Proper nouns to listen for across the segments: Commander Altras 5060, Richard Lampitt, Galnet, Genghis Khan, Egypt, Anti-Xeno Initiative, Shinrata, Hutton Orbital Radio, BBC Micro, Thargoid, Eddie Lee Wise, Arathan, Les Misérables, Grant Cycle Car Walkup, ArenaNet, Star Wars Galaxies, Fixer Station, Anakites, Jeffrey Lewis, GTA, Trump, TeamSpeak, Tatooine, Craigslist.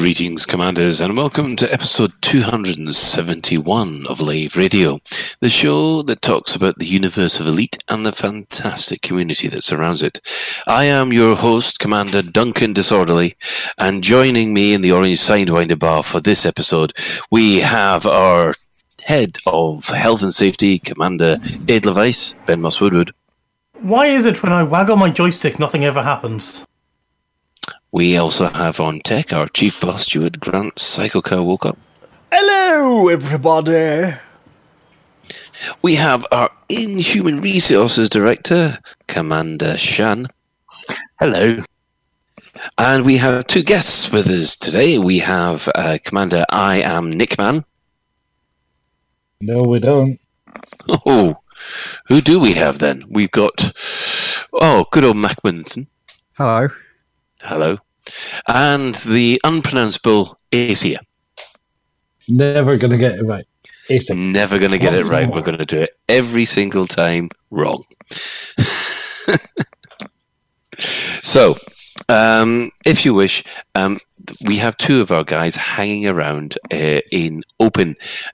Greetings, Commanders, and welcome to episode 271 of Lave Radio, the show that talks about the universe of Elite and the fantastic community that surrounds it. I am your host, Commander Duncan Disorderly, and joining me in the Orange Sidewinder Bar for this episode, we have our Head of Health and Safety, Commander Ed Levice Ben Mosswoodwood. Why is it when I waggle my joystick, nothing ever happens? We also have on tech our Chief Bus Steward, Grant Cycle Car Walkup. Hello, everybody. We have our Inhuman Resources Director, Commander Shan. Hello. And we have two guests with us today. We have Commander I Am Nickman. No, we don't. Oh, who do we have then? We've got, good old Mac Winston. Hello. Hello. And the unpronounceable Acia. Never going to get it right. Acia. Never going to get it right. We're going to do it every single time wrong. So, if you wish, we have two of our guys hanging around in the Orange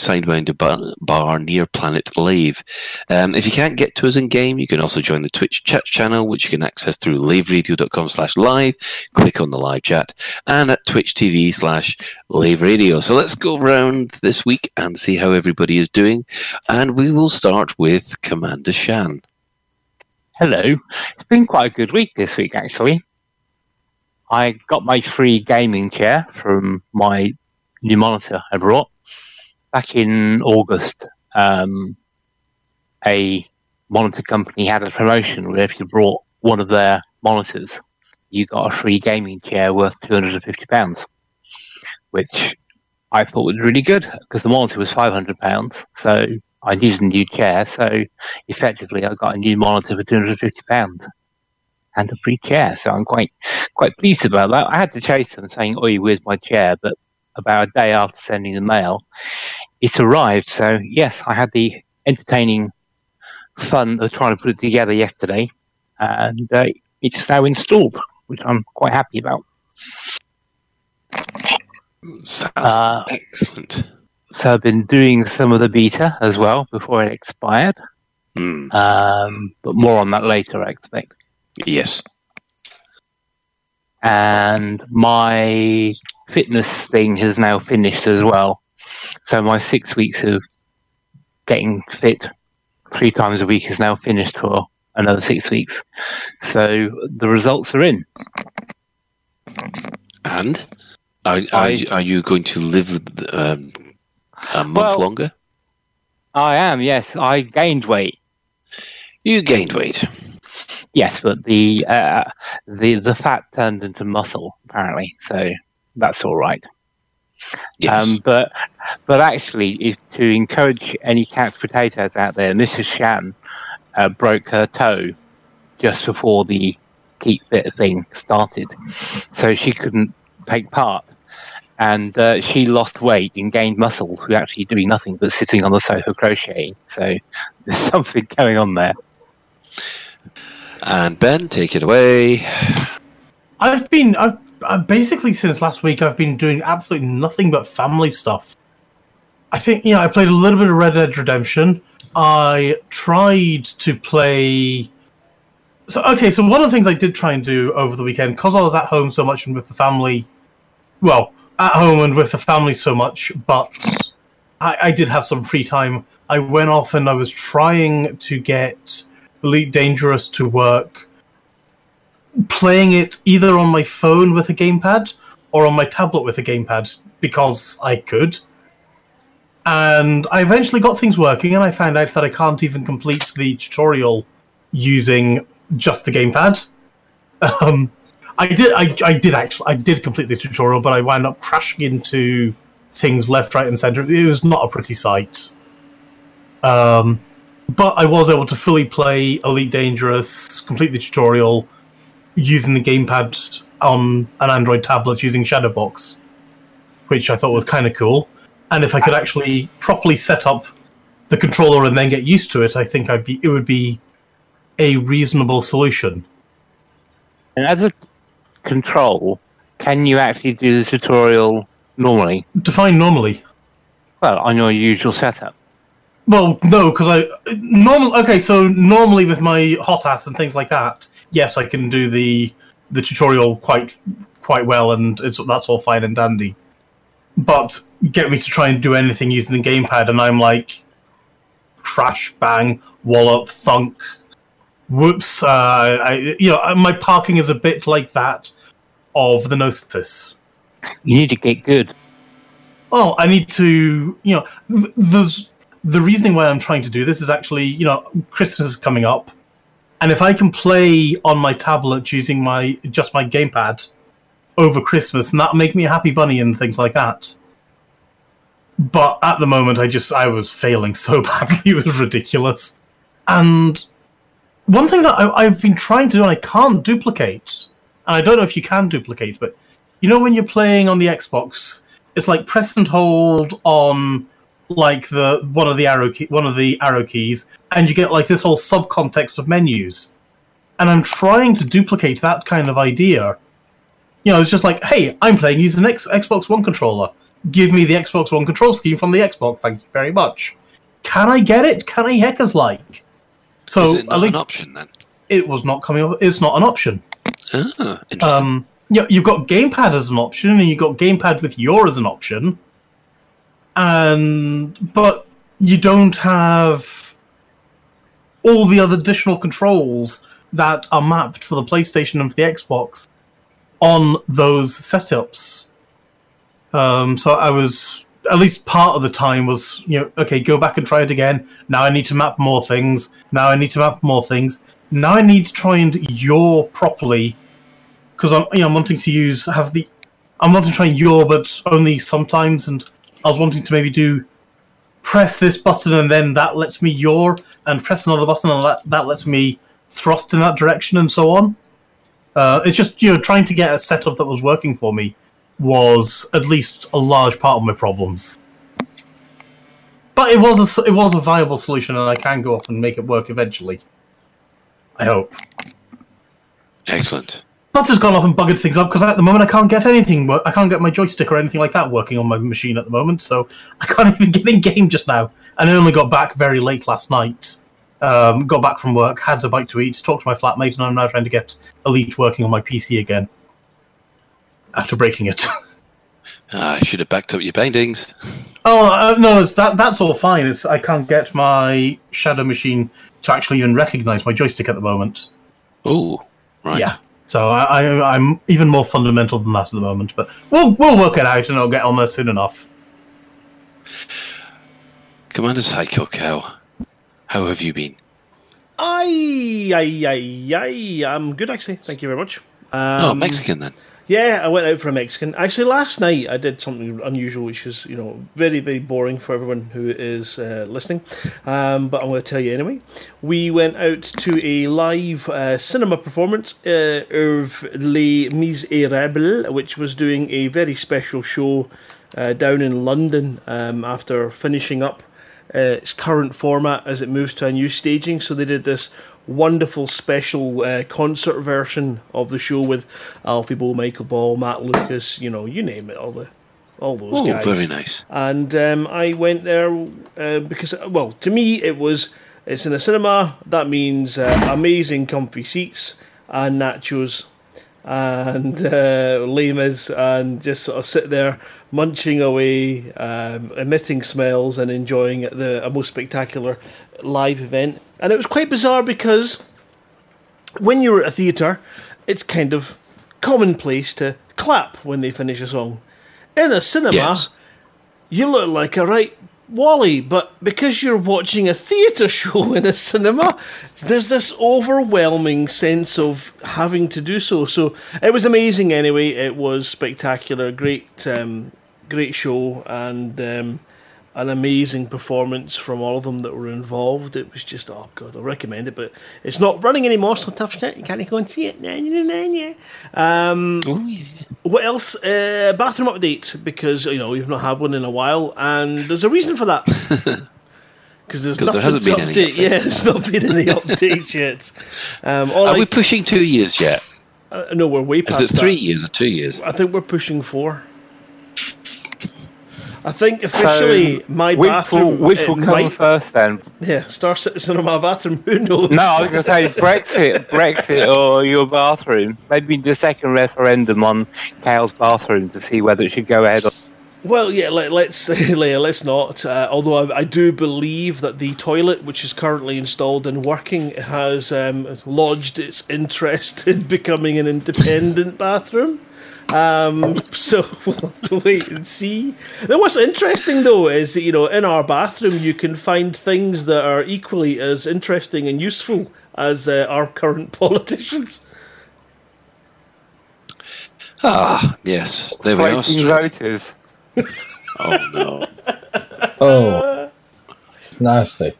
Sidewinder Bar near Planet Lave. If you can't get to us in game, you can also join the Twitch chat channel, which you can access through laveradio.com/live. Click on the live chat and at twitch.tv/laveradio. So let's go around this week and see how everybody is doing. And we will start with Commander Shan. Hello. It's been quite a good week this week, actually. I got my free gaming chair from my new monitor I brought back in August. A monitor company had a promotion where if you brought one of their monitors, you got a free gaming chair worth £250, which I thought was really good because the monitor was £500, so I needed a new chair. So effectively, I got a new monitor for £250. And a free chair, so I'm quite pleased about that. I had to chase them saying, "Oi, where's my chair?" But about a day after sending the mail, it arrived. So yes, I had the entertaining fun of trying to put it together yesterday, and it's now installed, which I'm quite happy about. Sounds excellent. So I've been doing some of the beta as well before it expired, but more on that later, I expect. Yes. And my fitness thing has now finished as well. So my 6 weeks of getting fit 3 times a week is now finished for another 6 weeks. So the results are in. And are you going to live a month longer? I am, yes. I gained weight. You gained weight. Yes, but the fat turned into muscle apparently, so that's all right. Yes, but actually, if to encourage any couch potatoes out there, Mrs. Shan broke her toe just before the keep fit thing started, so she couldn't take part, and she lost weight and gained muscle through actually doing nothing but sitting on the sofa crocheting. So there's something going on there. And Ben, take it away. I've basically since last week I've been doing absolutely nothing but family stuff. I think I played a little bit of Red Dead Redemption. I tried to play. So one of the things I did try and do over the weekend, because I was at home so much and with the family, but I did have some free time. I went off and I was trying to get Elite Dangerous to work, playing it either on my phone with a gamepad or on my tablet with a gamepad because I could. And I eventually got things working and I found out that I can't even complete the tutorial using just the gamepad. I did complete the tutorial, but I wound up crashing into things left, right and center. It was not a pretty sight. But I was able to fully play Elite Dangerous, complete the tutorial, using the gamepad on an Android tablet using Shadowbox, which I thought was kind of cool. And if I could actually properly set up the controller and then get used to it, I think it would be a reasonable solution. And as a control, Can you actually do the tutorial normally? Define normally. Well, on your usual setup. Well, no, because normally with my HOTAS and things like that, yes, I can do the tutorial quite well, and that's all fine and dandy. But get me to try and do anything using the gamepad, and I'm like, crash, bang, wallop, thunk, whoops. My parking is a bit like that of the Gnosis. You need to get good. Oh, I need to, there's... The reasoning why I'm trying to do this is actually, Christmas is coming up, and if I can play on my tablet using just my gamepad over Christmas, and that'll make me a happy bunny and things like that. But at the moment, I was failing so badly, it was ridiculous. And one thing that I've been trying to do, and I can't duplicate, and I don't know if you can duplicate, but when you're playing on the Xbox, it's like press and hold on. Like one of the arrow keys, and you get like this whole subcontext of menus. And I'm trying to duplicate that kind of idea. It's just like, hey, I'm playing using an Xbox One controller. Give me the Xbox One control scheme from the Xbox. Thank you very much. Can I get it? Can I heckers like? So is it not at least an option then? It was not coming up. It's not an option. Ah, interesting. You've got gamepad as an option, and you've got gamepad with your as an option. But you don't have all the other additional controls that are mapped for the PlayStation and for the Xbox on those setups. So I was, at least part of the time was, okay, go back and try it again. Now I need to map more things. Now I need to map more things. Now I need to try and yaw properly, because I'm wanting to I'm wanting to try and yaw, but only sometimes, and I was wanting to maybe do press this button and then that lets me yaw, and press another button and that lets me thrust in that direction, and so on. It's just, trying to get a setup that was working for me was at least a large part of my problems. But it was a viable solution, and I can go off and make it work eventually. I hope. Excellent. That's just gone off and buggered things up, because at the moment I can't get anything. I can't get my joystick or anything like that working on my machine at the moment, so I can't even get in game just now. And I only got back very late last night. Got back from work, had a bite to eat, talked to my flatmate, and I'm now trying to get Elite working on my PC again after breaking it. I should have backed up your paintings. No, that's all fine. I can't get my Shadow machine to actually even recognise my joystick at the moment. Oh, right. Yeah. So I'm even more fundamental than that at the moment, but we'll work it out, and I'll get on there soon enough. Commander Psycho Cow, how have you been? I'm good, actually. Thank you very much. Mexican then? Yeah, I went out for a Mexican. Actually, last night I did something unusual, which is very, very boring for everyone who is listening. But I'm going to tell you anyway. We went out to a live cinema performance of Les Misérables, which was doing a very special show down in London after finishing up its current format as it moves to a new staging. So they did this wonderful special concert version of the show with Alfie Bow, Michael Ball, Matt Lucas, you name it, all those guys. Oh, very nice. And I went there because, well, to me it's in a cinema. That means amazing comfy seats and nachos and lamas, and just sort of sit there munching away, emitting smells and enjoying a most spectacular live event. And it was quite bizarre, because when you're at a theatre, it's kind of commonplace to clap when they finish a song. In a cinema, yes, you look like a right Wally, but because you're watching a theatre show in a cinema, there's this overwhelming sense of having to do so. So it was amazing anyway. It was spectacular. Great show, and an amazing performance from all of them that were involved. It was just, oh God, I recommend it, but it's not running anymore, so tough shit, you can't go and see it. What else? Bathroom update, because, you've not had one in a while, and there's a reason for that. Because there hasn't been any updates. Yeah, there's not been any updates yet. Are we pushing 2 years yet? No, we're way past that. Is it 3 years or 2 years? I think we're pushing 4. I think officially so my bathroom... Which will come first then? Yeah, Star Citizen or my bathroom, who knows? No, I was going to say Brexit or your bathroom. Maybe the second referendum on Cow's bathroom to see whether it should go ahead or... Well, yeah, let's not. Although I do believe that the toilet, which is currently installed and working, has lodged its interest in becoming an independent bathroom. So we'll have to wait and see. Then what's interesting, though, is that, in our bathroom you can find things that are equally as interesting and useful as our current politicians. Ah, yes. There we are. Oh no! Oh, it's nasty.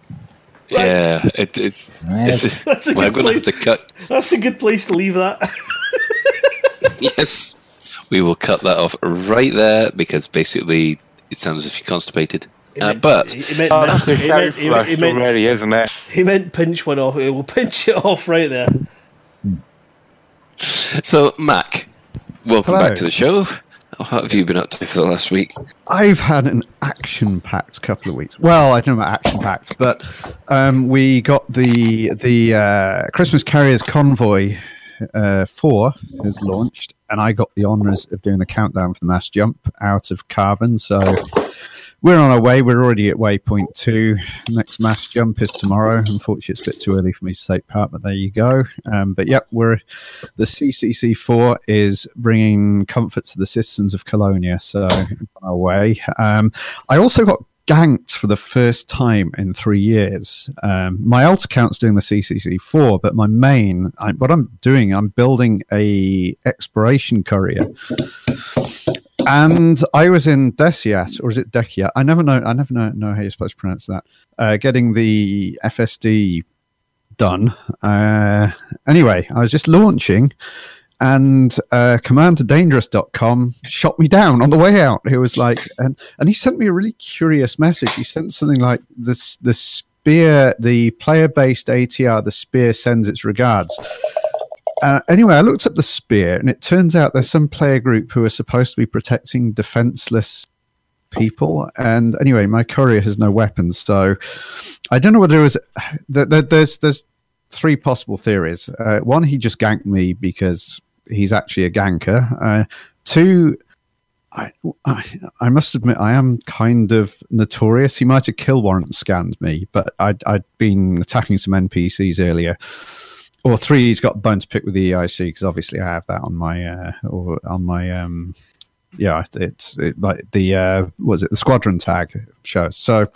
Yeah, it's that's a good place. We're going to have to cut. That's a good place to leave that. Yes, we will cut that off right there because basically it sounds as if you're constipated. He meant pinch one off. We'll pinch it off right there. So, Mac, welcome back to the show. What have you been up to for the last week? I've had an action-packed couple of weeks. Well, I don't know about action-packed, but we got the Christmas Carriers Convoy 4 is launched, and I got the honours of doing the countdown for the mass jump out of Carbon. So we're on our way. We're already at waypoint 2. Next mass jump is tomorrow. Unfortunately, it's a bit too early for me to take part, but there you go. But yep, the CCC4 is bringing comfort to the citizens of Colonia. So on our way. I also got ganked for the first time in 3 years. My alt account's doing the CCC4, but my main, what I'm doing, I'm building a exploration courier. And I was in Deciat, or is it Deciat? I never know how you're supposed to pronounce that. Getting the FSD done. Anyway, I was just launching, and commanderdangerous.com shot me down on the way out. He was like, and he sent me a really curious message. He sent something like, the Spear, the player-based ATR, the Spear sends its regards. Anyway, I looked up the Spear, and it turns out there's some player group who are supposed to be protecting defenseless people. And anyway, my courier has no weapons, so I don't know whether it was. There's 3 possible theories. 1, he just ganked me because he's actually a ganker. 2, I must admit I am kind of notorious. He might have kill warrant scanned me, but I'd been attacking some NPCs earlier. Or 3, he's got a bone to pick with the EIC because obviously I have that on my the squadron tag shows. So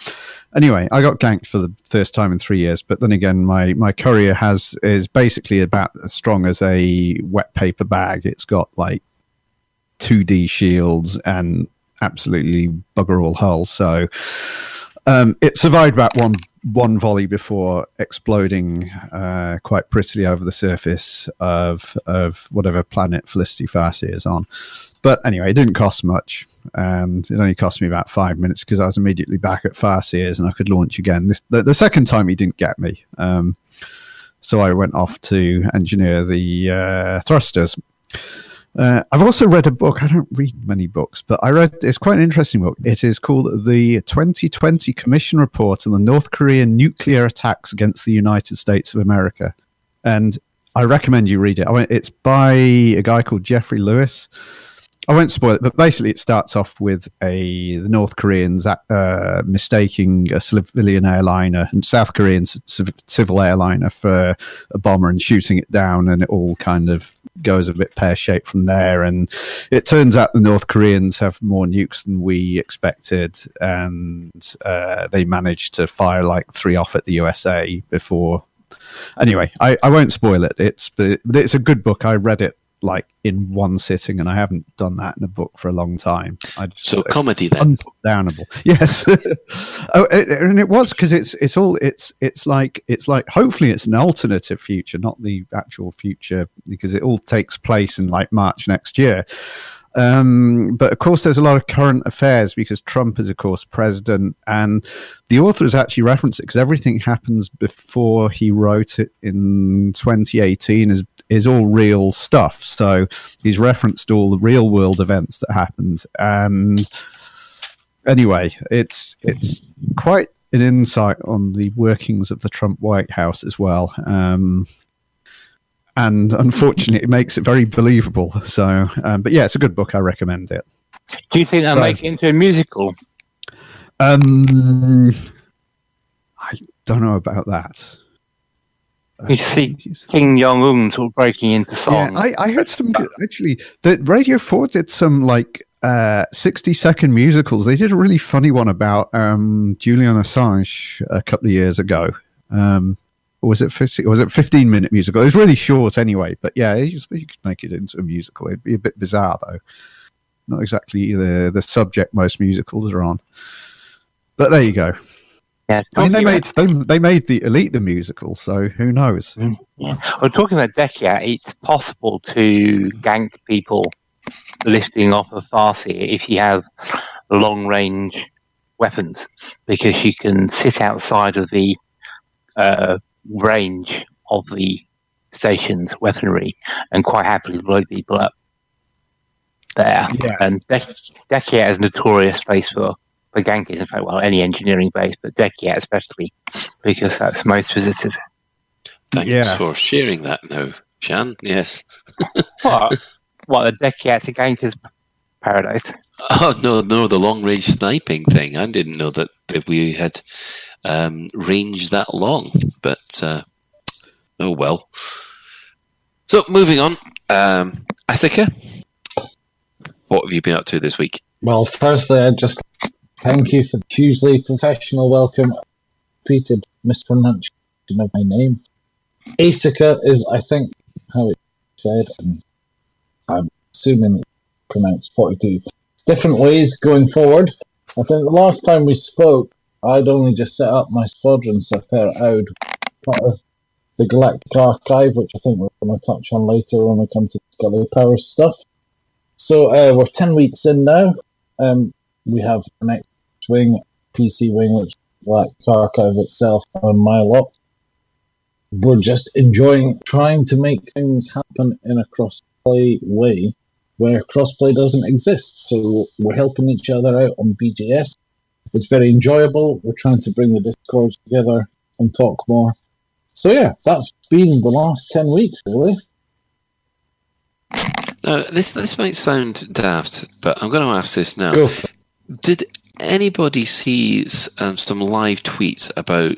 anyway, I got ganked for the first time in 3 years. But then again, my courier is basically about as strong as a wet paper bag. It's got like 2D shields and absolutely bugger all hull. So it survived about one volley before exploding quite prettily over the surface of whatever planet Felicity Farseer is on. But anyway, it didn't cost much, and it only cost me about 5 minutes because I was immediately back at Farseer's and I could launch again. The second time he didn't get me, so I went off to engineer the thrusters. I've also read a book. I don't read many books, but it's quite an interesting book. It is called The 2020 Commission Report on the North Korean Nuclear Attacks Against the United States of America. And I recommend you read it. It's by a guy called Jeffrey Lewis. I won't spoil it, but basically it starts off with the North Koreans mistaking a civilian airliner and South Korean civil airliner for a bomber and shooting it down, and it all kind of goes a bit pear-shaped from there. And it turns out the North Koreans have more nukes than we expected, and they managed to fire like 3 off at the USA before. Anyway, I won't spoil it. It's a good book. I read it like in one sitting, and I haven't done that in a book for a long time. So comedy then, undownable. Yes. Oh, and it was because it's like hopefully it's an alternative future, not the actual future, because it all takes place in like March next year. But of course there's a lot of current affairs because Trump is of course president, and the author has actually referenced it because everything happens before he wrote it in 2018 is all real stuff. So he's referenced all the real world events that happened. And anyway, it's quite an insight on the workings of the Trump White House as well. And unfortunately, it makes it very believable. So, but yeah, it's a good book. I recommend it. Do you think that'll make it into a musical? I don't know about that. You see King Jong-un sort of breaking into song. Yeah, I heard some, actually, that Radio 4 did some, 60-second musicals. They did a really funny one about Julian Assange a couple of years ago. Was it 15-minute musical? It was really short anyway, but yeah, you could make it into a musical. It'd be a bit bizarre, though. Not exactly the subject most musicals are on. But there you go. Yeah, I mean, they made the Elite the musical, so who knows? Yeah. Well, talking about Deciat, it's possible to gank people lifting off of Farseer if you have long-range weapons, because you can sit outside of the range of the station's weaponry and quite happily blow people up there. Yeah. And Deciat is notorious place for gank is, in fact, well, any engineering base, but Deciat especially, because that's most visited. Thanks for sharing that now, Shan. Yes. What the Deciat's a ganker's paradise? Oh, no, the long-range sniping thing. I didn't know that we had range that long, but oh well. So, moving on. Asika, what have you been up to this week? Well, firstly, I'd just thank you for the hugely professional welcome. Repeated mispronunciation of my name. Asika is, I think, how it's said, and I'm assuming it's pronounced 42 different ways going forward. I think the last time we spoke, I'd only just set up my squadron, so I'd part of the Galactic Archive, which I think we're going to touch on later when we come to the Scully Power stuff. So we're 10 weeks in now. We have an X-wing, PC wing, which is the Galactic Archive itself, on my lot. We're just trying to make things happen in a crossplay way, where crossplay doesn't exist. So we're helping each other out on BGS. It's very enjoyable. We're trying to bring the Discords together and talk more. So yeah, that's been the last 10 weeks, really. Now, this might sound daft, but I'm going to ask this now. Go. Did anybody see some live tweets about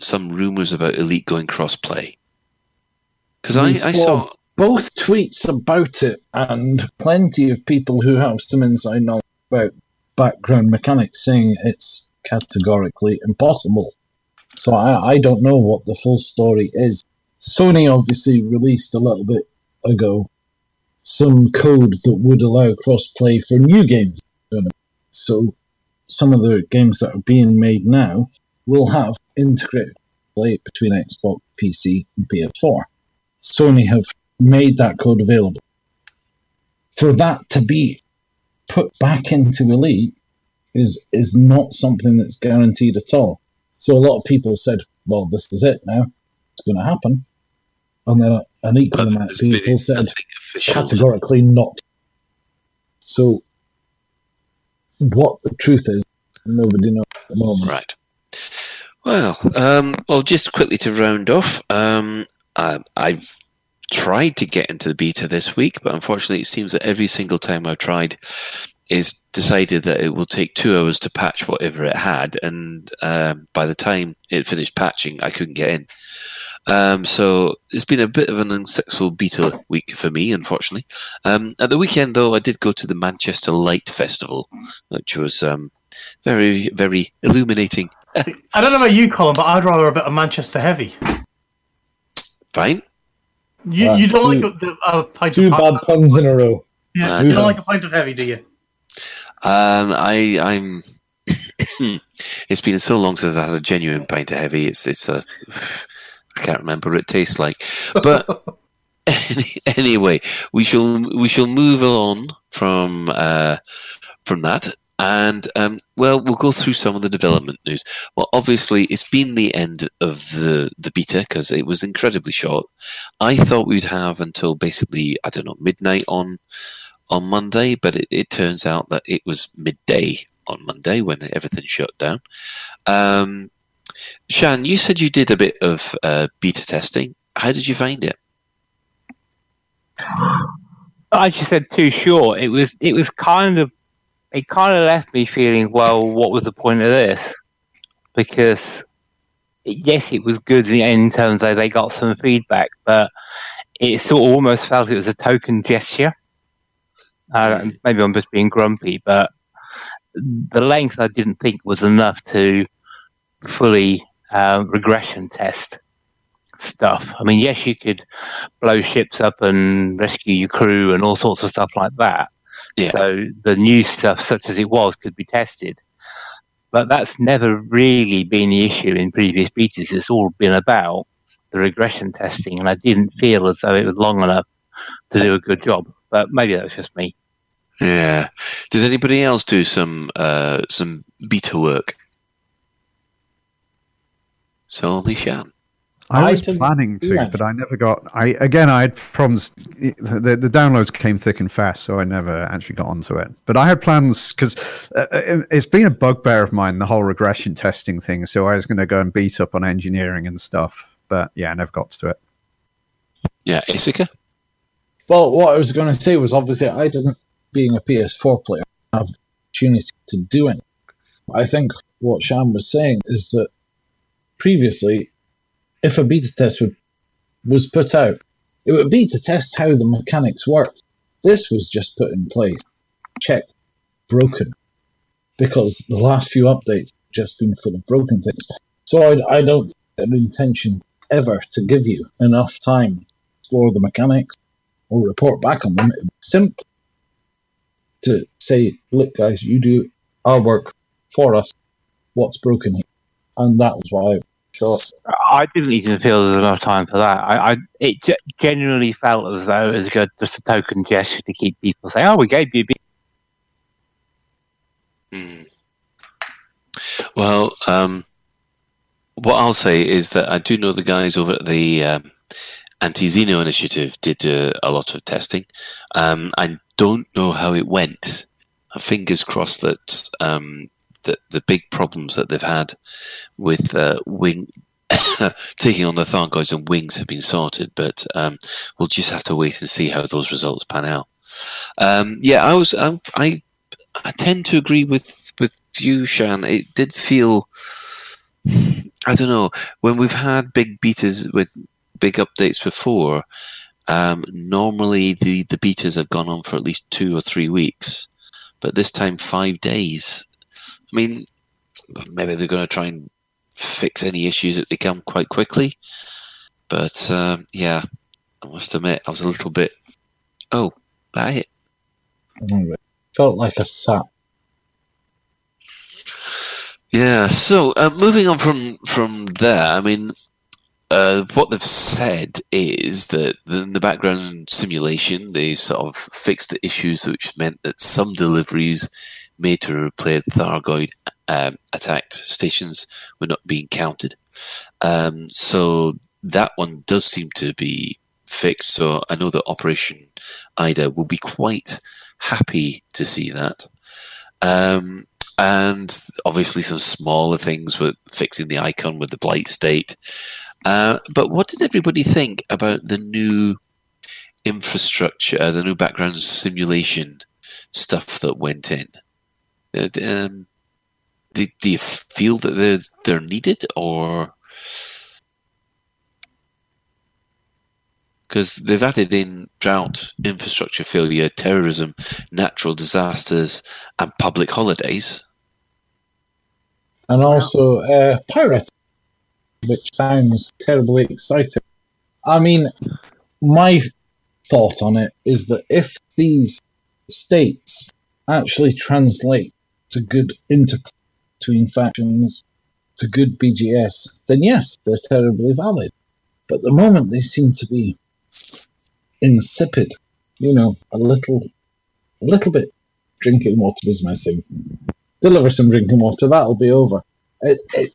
some rumours about Elite going crossplay? Because I saw both tweets about it and plenty of people who have some inside knowledge about background mechanics saying it's categorically impossible. So I don't know what the full story is. Sony obviously released a little bit ago some code that would allow crossplay for new games. So some of the games that are being made now will have integrated play between Xbox, PC, and PS4. Sony have made that code available. For that to be put back into Elite is not something that's guaranteed at all. So a lot of people said, well, this is it now. It's going to happen. And then an equal amount of people said, categorically not. So what the truth is, nobody knows at the moment. Right. Well, just quickly to round off, I've tried to get into the beta this week, but unfortunately it seems that every single time I've tried is decided that it will take 2 hours to patch whatever it had, and by the time it finished patching I couldn't get in, so it's been a bit of an unsuccessful beta week for me, unfortunately. At the weekend though, I did go to the Manchester Light Festival, which was very, very illuminating. I don't know about you, Colin, but I'd rather a bit of Manchester Heavy. Fine. You don't like a pint of heavy. Two bad puns in a row. Yeah, you don't like a pint of heavy, do you? I'm it's been so long since I had a genuine pint of heavy. It's I can't remember what it tastes like. But anyway, we shall move on from that. And, we'll go through some of the development news. Well, obviously, it's been the end of the beta because it was incredibly short. I thought we'd have until basically, I don't know, midnight on Monday, but it turns out that it was midday on Monday when everything shut down. Shan, you said you did a bit of beta testing. How did you find it? As you said, too short. It was kind of... It kind of left me feeling, well, what was the point of this? Because, yes, it was good in terms of they got some feedback, but it sort of almost felt it was a token gesture. Maybe I'm just being grumpy, but the length I didn't think was enough to fully regression test stuff. I mean, yes, you could blow ships up and rescue your crew and all sorts of stuff like that. Yeah. So the new stuff, such as it was, could be tested. But that's never really been the issue in previous betas. It's all been about the regression testing, and I didn't feel as though it was long enough to do a good job. But maybe that was just me. Yeah. Did anybody else do some beta work? So only Shan. I was planning to, but I never got... I had problems. The downloads came thick and fast, so I never actually got onto it. But I had plans, because it's been a bugbear of mine, the whole regression testing thing, so I was going to go and beat up on engineering and stuff. But, yeah, I never got to it. Yeah, Issika? Well, what I was going to say was, obviously, I didn't, being a PS4 player, have the opportunity to do it. I think what Shan was saying is that previously... If a beta test was put out, it would be to test how the mechanics worked. This was just put in place. Check broken. Because the last few updates have just been full of broken things. So I don't think an intention ever to give you enough time to explore the mechanics or report back on them. It would simply to say, look guys, you do our work for us. What's broken here? And that was why I didn't even feel there was enough time for that. It generally felt as though it was just a token gesture to keep people saying, oh, we gave you a bit. Well, what I'll say is that I do know the guys over at the Anti-Xeno Initiative did a lot of testing. I don't know how it went. Fingers crossed that... The big problems that they've had with wing taking on the Thargoids and wings have been sorted, but we'll just have to wait and see how those results pan out. I tend to agree with you, Shan. It did feel, I don't know, when we've had big betas with big updates before, normally the betas have gone on for at least 2 or 3 weeks, but this time 5 days. I mean, maybe they're going to try and fix any issues that they can quite quickly. But, yeah, I must admit, I was a little bit, that it felt like a sap. Yeah, so moving on from there, I mean, what they've said is that in the background simulation, they sort of fixed the issues, which meant that some deliveries made to replace Thargoid attacked stations were not being counted. So that one does seem to be fixed. So I know that Operation Ida will be quite happy to see that. And obviously some smaller things with fixing the icon with the Blight state. But what did everybody think about the new infrastructure, the new background simulation stuff that went in? Do you feel that they're needed, or because they've added in drought, infrastructure failure, terrorism, natural disasters, and public holidays, and also pirates, which sounds terribly exciting. I mean, my thought on it is that if these states actually translate to good interplay between factions, to good BGS, then yes, they're terribly valid. But at the moment, they seem to be insipid, you know, a little a little bit drinking water was missing. Deliver some drinking water, that'll be over. It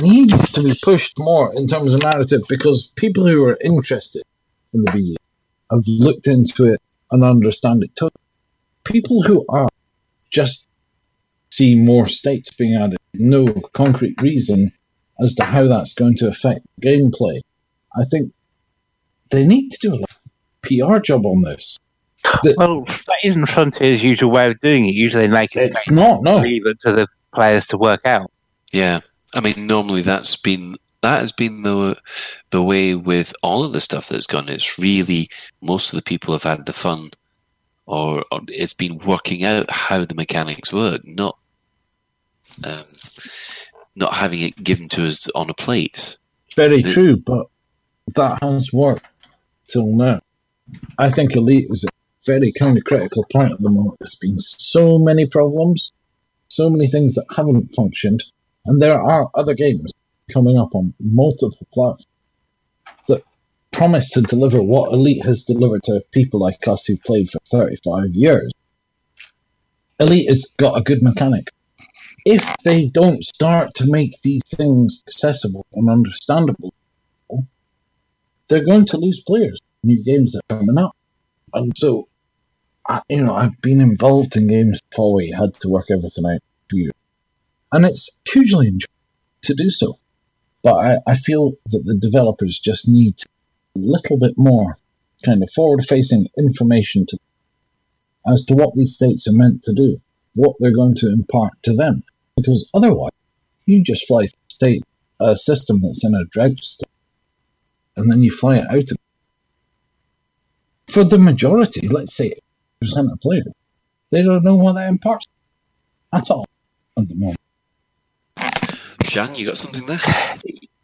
needs to be pushed more in terms of narrative, because people who are interested in the BE have looked into it and understand it totally. People who are just see more states being added, no concrete reason as to how that's going to affect gameplay. I think they need to do a PR job on this. Well, that isn't Frontier's usual way of doing it. Usually they make it leave it to the players to work out. Yeah. I mean, normally that has been the way with all of the stuff that's gone. It's really most of the people have had the fun, or it's been working out how the mechanics work, not having it given to us on a plate. Very true, but that has worked till now. I think Elite is a very kind of critical point at the moment. There's been so many problems, so many things that haven't functioned, and there are other games coming up on multiple platforms that promise to deliver what Elite has delivered to people like us who've played for 35 years. Elite has got a good mechanic. If they don't start to make these things accessible and understandable, they're going to lose players. New games that are coming up, and so I've been involved in games before we had to work everything out for you, and it's hugely enjoyable to do so. But I feel that the developers just need a little bit more kind of forward-facing information as to what these states are meant to do, what they're going to impart to them, because otherwise you just fly state a system that's in a drought state, and then you fly it out. For the majority, let's say 80% of players, they don't know what that imparts at all at the moment. Shan, you got something there?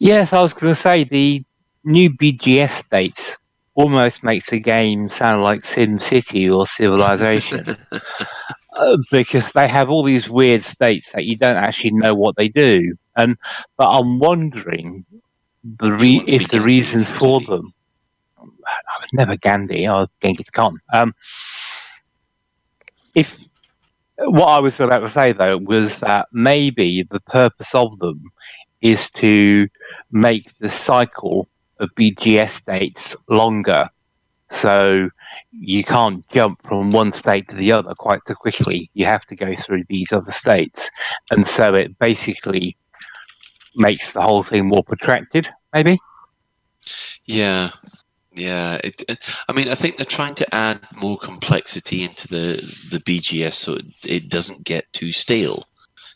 Yes, I was going to say the new BGS states almost makes the game sound like Sim City or Civilization because they have all these weird states that you don't actually know what they do. But I'm wondering if the reasons for them. I was never Gandhi, I was Genghis Khan. If what I was about to say, though, was that maybe the purpose of them is to make the cycle of BGS states longer, so you can't jump from one state to the other quite so quickly. You have to go through these other states, and so it basically makes the whole thing more protracted, maybe? Yeah, I think they're trying to add more complexity into the BGS so it doesn't get too stale,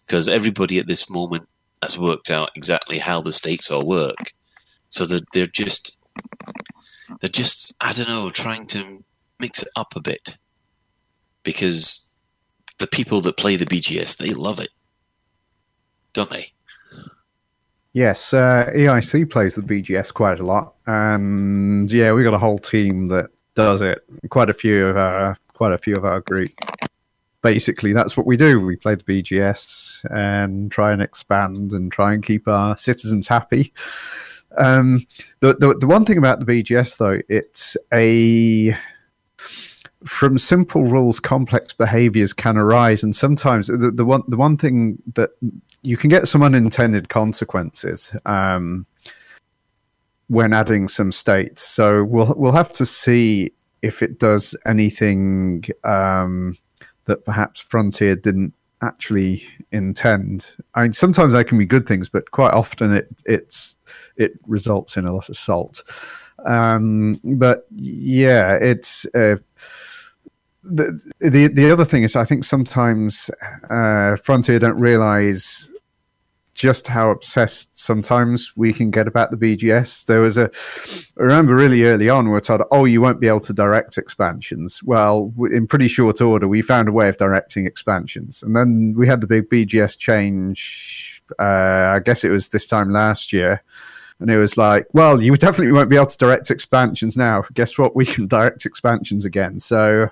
because everybody at this moment has worked out exactly how the states all work. So they're just I don't know, trying to mix it up a bit, because the people that play the BGS, they love it, don't they? Yes, EIC plays the BGS quite a lot, and yeah, we got a whole team that does it. Quite a few of our group. Basically, that's what we do. We play the BGS and try and expand and try and keep our citizens happy. The one thing about the BGS, though, it's from simple rules, complex behaviours can arise, and sometimes the one thing that you can get some unintended consequences when adding some states. So we'll have to see if it does anything that perhaps Frontier didn't actually intend. I mean, sometimes they can be good things, but quite often it results in a lot of salt. But yeah, it's. The other thing is, I think sometimes Frontier don't realise just how obsessed sometimes we can get about the BGS. I remember really early on, we were told, oh, you won't be able to direct expansions. Well, in pretty short order, we found a way of directing expansions. And then we had the big BGS change, I guess it was this time last year. And it was like, well, you definitely won't be able to direct expansions now. Guess what? We can direct expansions again. So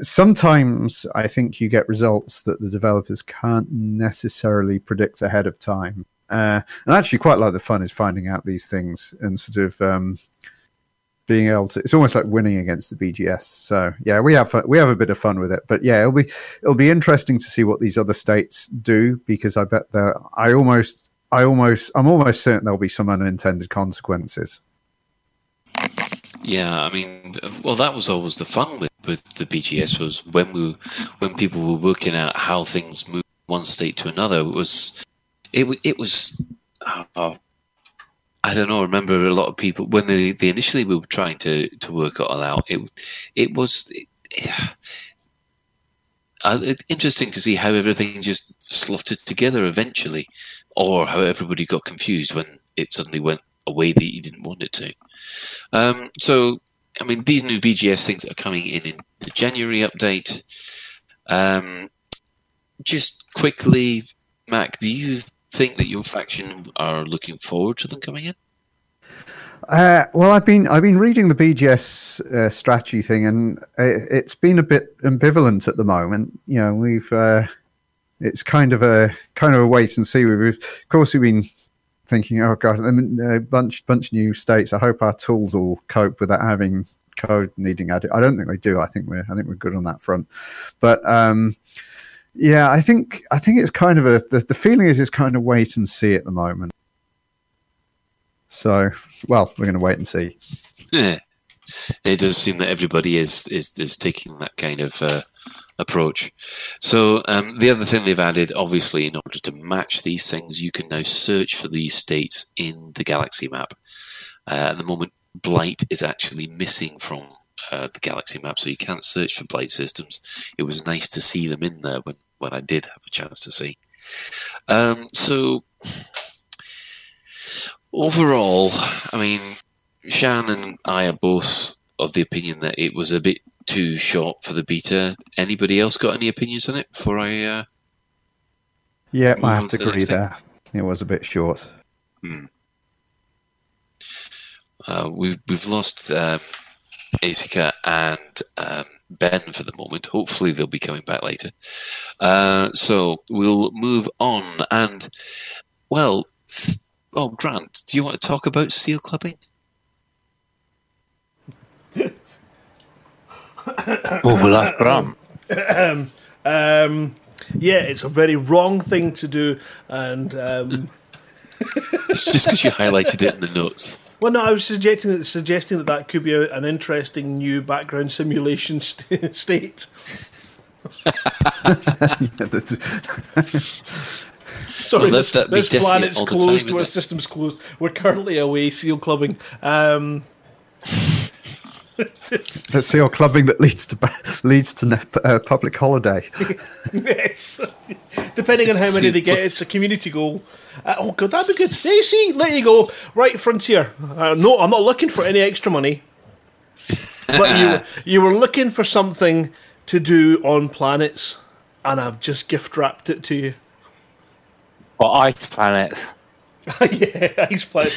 sometimes I think you get results that the developers can't necessarily predict ahead of time. And actually quite a lot of the fun is finding out these things and sort of being able to, it's almost like winning against the BGS. So yeah, we have a bit of fun with it, but yeah, it'll be interesting to see what these other states do, because I bet that I'm almost certain there'll be some unintended consequences. Yeah, I mean, well, that was always the fun with the BGS, was when people were working out how things move one state to another. It was. I don't know. I remember a lot of people when they initially were trying to work it all out. It's interesting to see how everything just slotted together eventually, or how everybody got confused when it suddenly went a way that you didn't want it to. So, I mean, these new BGS things are coming in the January update. Just quickly, Mac, do you think that your faction are looking forward to them coming in? Well, I've been reading the BGS strategy thing, and it's been a bit ambivalent at the moment. You know, it's kind of a wait and see. Of course we've been thinking, oh god, a bunch of new states. I hope our tools all cope without having code needing added. I don't think they do. I think we're good on that front, but. Yeah, I think it's kind of the feeling is it's kind of wait and see at the moment. So, well, we're going to wait and see. Yeah, it does seem that everybody is taking that kind of approach. So the other thing they've added, obviously, in order to match these things, you can now search for these states in the galaxy map. At the moment, Blight is actually missing from the galaxy map, so you can't search for Blight systems. It was nice to see them in there when I did have a chance to see. So overall, I mean, Shan and I are both of the opinion that it was a bit too short for the beta. Anybody else got any opinions on it before I? Yeah, I have to agree there. It was a bit short. We've lost. Asika and Ben for the moment. Hopefully they'll be coming back later. So we'll move on. And, well, Grant, do you want to talk about seal clubbing? Yeah, it's a very wrong thing to do. And it's just because you highlighted it in the notes. Well, no, I was suggesting that could be an interesting new background simulation state. Sorry, well, this planet's closed, our system's closed. We're currently away seal clubbing. The seal clubbing that leads to public holiday. Yes, depending on how many they get, it's a community goal. Oh god, that'd be good. There you see, there you go. Right, Frontier. No, I'm not looking for any extra money. But you were looking for something to do on planets, and I've just gift wrapped it to you. Or ice planet. Yeah, ice planet.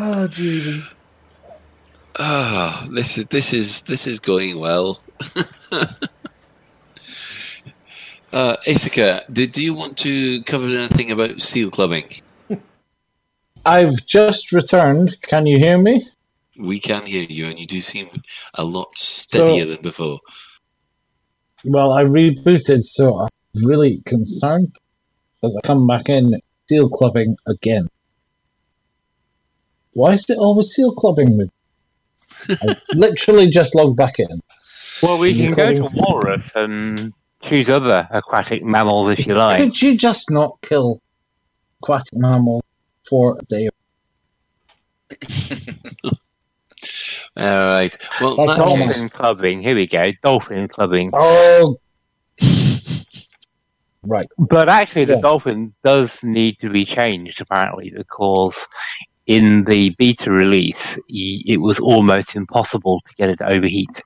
Oh, dear. Oh, this is going well. Asika, do you want to cover anything about seal clubbing? I've just returned. Can you hear me? We can hear you, and you do seem a lot steadier than before. Well, I rebooted, so I'm really concerned as I come back in. Seal clubbing again. Why is it always seal clubbing with me? I literally just logged back in. Well, we can go to walrus and choose other aquatic mammals if you like. Could you just not kill aquatic mammals for a day? All right. Well, dolphin clubbing. Here we go. Dolphin clubbing. Oh. Right. But actually, the dolphin does need to be changed, apparently, because in the beta release, it was almost impossible to get it to overheat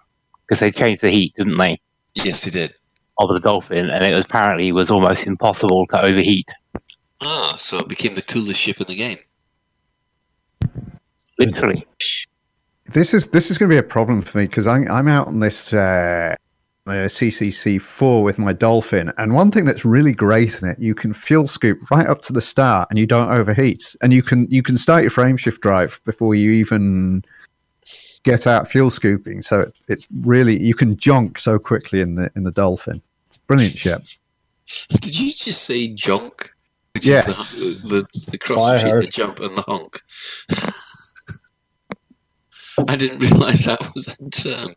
because they changed the heat, didn't they? Yes, they did. Of the dolphin, and it was apparently was almost impossible to overheat. Ah, so it became the coolest ship in the game. Literally. This is going to be a problem for me because I'm out on this my CCC4 with my Dolphin, and one thing that's really great in it, you can fuel scoop right up to the start and you don't overheat, and you can start your frame shift drive before you even get out fuel scooping. So it's really, you can jonk so quickly in the Dolphin. It's brilliant ship. Did you just say jonk? Which yes. Is the cross between the jump and the honk. I didn't realise that was a term.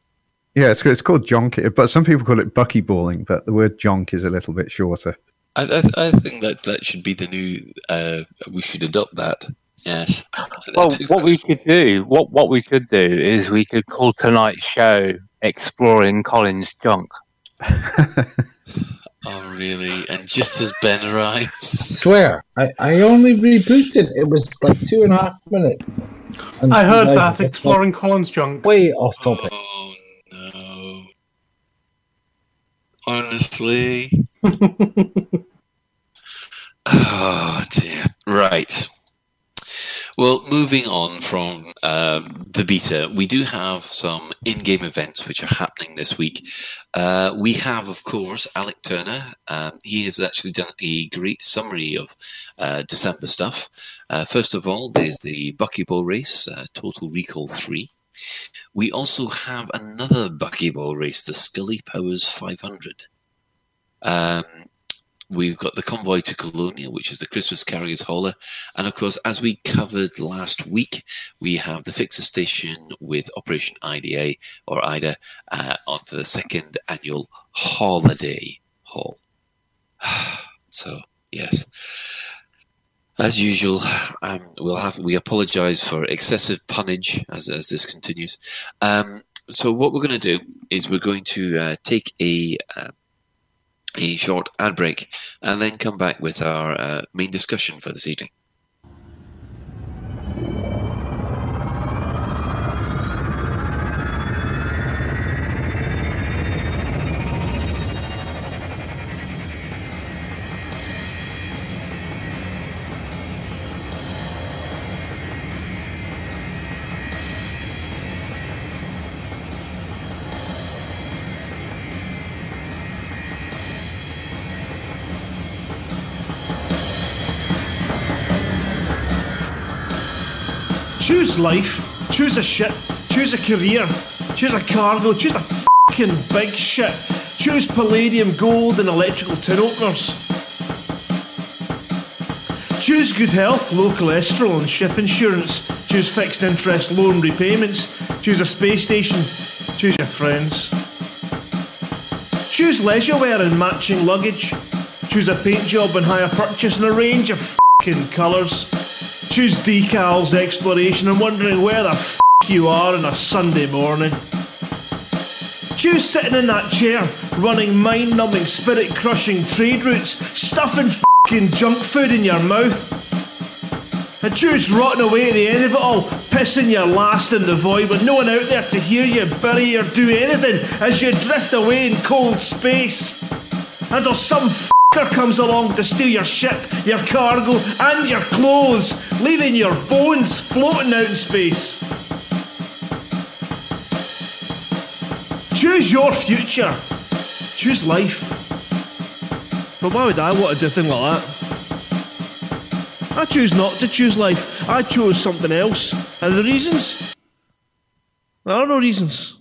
Yeah, it's called jonk, but some people call it buckyballing, but the word jonk is a little bit shorter. I think that should be the new, we should adopt that. Yes. Well, what we could do is we could call tonight's show Exploring Colin's Junk. Oh, really? And just as Ben arrives. Swear, I only rebooted. It was like 2.5 minutes. I heard that, Exploring Colin's Junk. Way off topic. Oh, no. Honestly. Oh, dear. Right. Well, moving on from the beta, we do have some in-game events which are happening this week. We have, of course, Alec Turner. He has actually done a great summary of December stuff. First of all, there's the Buckyball Race, Total Recall 3. We also have another Buckyball Race, the Scully Powers 500. We've got the Convoy to Colonia, which is the Christmas Carriers Hauler. And, of course, as we covered last week, we have the Fixer Station with Operation Ida, on the second annual Holiday Haul. So, yes. As usual, we apologise for excessive punnage as this continues. So what we're going to do is we're going to take a short ad break and then come back with our main discussion for this evening. Choose life, choose a ship, choose a career, choose a cargo, choose a f***ing big ship, choose palladium gold and electrical tin openers. Choose good health, low cholesterol and ship insurance, choose fixed interest loan repayments, choose a space station, choose your friends. Choose leisure wear and matching luggage, choose a paint job and hire purchase in a range of f***ing colours. Choose decals, exploration, and wondering where the f*** you are on a Sunday morning. Choose sitting in that chair, running mind-numbing, spirit-crushing trade routes, stuffing f***ing junk food in your mouth. And choose rotting away at the end of it all, pissing your last in the void with no one out there to hear you, bury or do anything as you drift away in cold space. And there's some comes along to steal your ship, your cargo and your clothes, leaving your bones floating out in space. Choose your future. Choose life. But why would I want to do a thing like that? I choose not to choose life. I chose something else. And the reasons? There are no reasons.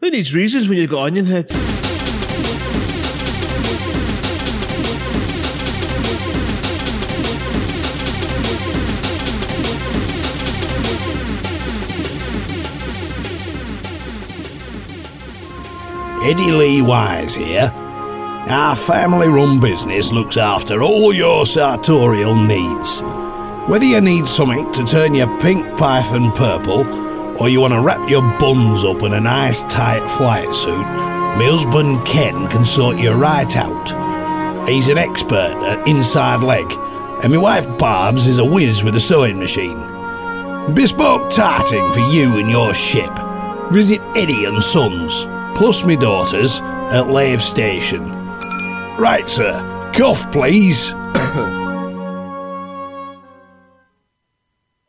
Who needs reasons when you've got onion heads? Eddie Lee Wise here. Our family-run business looks after all your sartorial needs. Whether you need something to turn your pink python purple, or you want to wrap your buns up in a nice tight flight suit, my husband Ken can sort you right out. He's an expert at inside leg, and my wife Barb's is a whiz with a sewing machine. Bespoke tarting for you and your ship. Visit Eddie and Sons. Plus me daughters at Lave Station. Right, sir. Cough, please.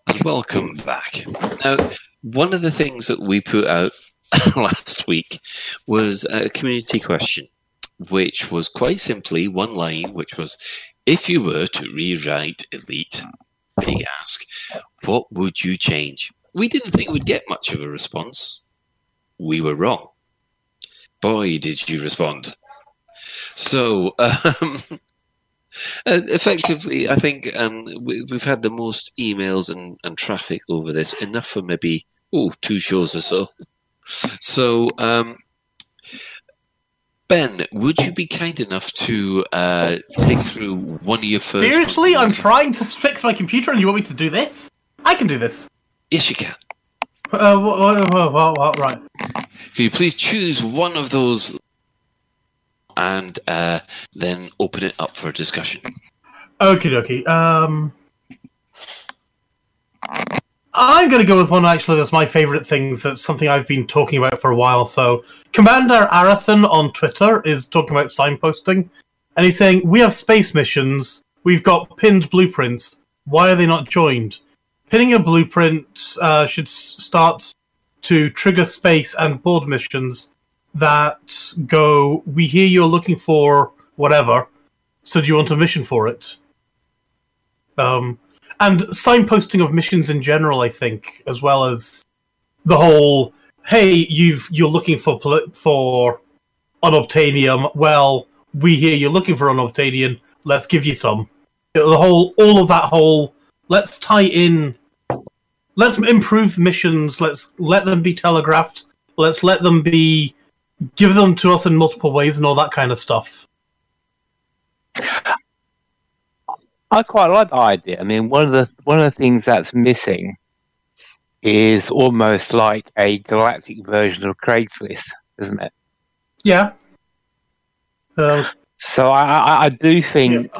And welcome back. Now, one of the things that we put out last week was a community question, which was quite simply one line, which was, if you were to rewrite Elite, big ask, what would you change? We didn't think we'd get much of a response. We were wrong. Boy, did you respond. So, effectively, I think we've had the most emails and traffic over this, enough for maybe, two shows or so. So, Ben, would you be kind enough to take through one of your first... Seriously? I'm trying to fix my computer and you want me to do this? I can do this. Yes, you can. Right. Can you please choose one of those and then open it up for discussion? Okie dokie. I'm going to go with one, actually, that's my favourite things. That's something I've been talking about for a while. So Commander Arathan on Twitter is talking about signposting. And he's saying, we have space missions. We've got pinned blueprints. Why are they not joined? Pinning a blueprint should start to trigger space and board missions that go, we hear you're looking for whatever, so do you want a mission for it? And signposting of missions in general, I think, as well as the whole, hey, you're looking for unobtainium, well, we hear you're looking for unobtainium, let's give you some. The whole, all of that whole, let's tie in, let's improve missions, let's let them be telegraphed, let's let them be... give them to us in multiple ways and all that kind of stuff. I quite like the idea. I mean, one of the things that's missing is almost like a galactic version of Craigslist, isn't it? Yeah. So I do think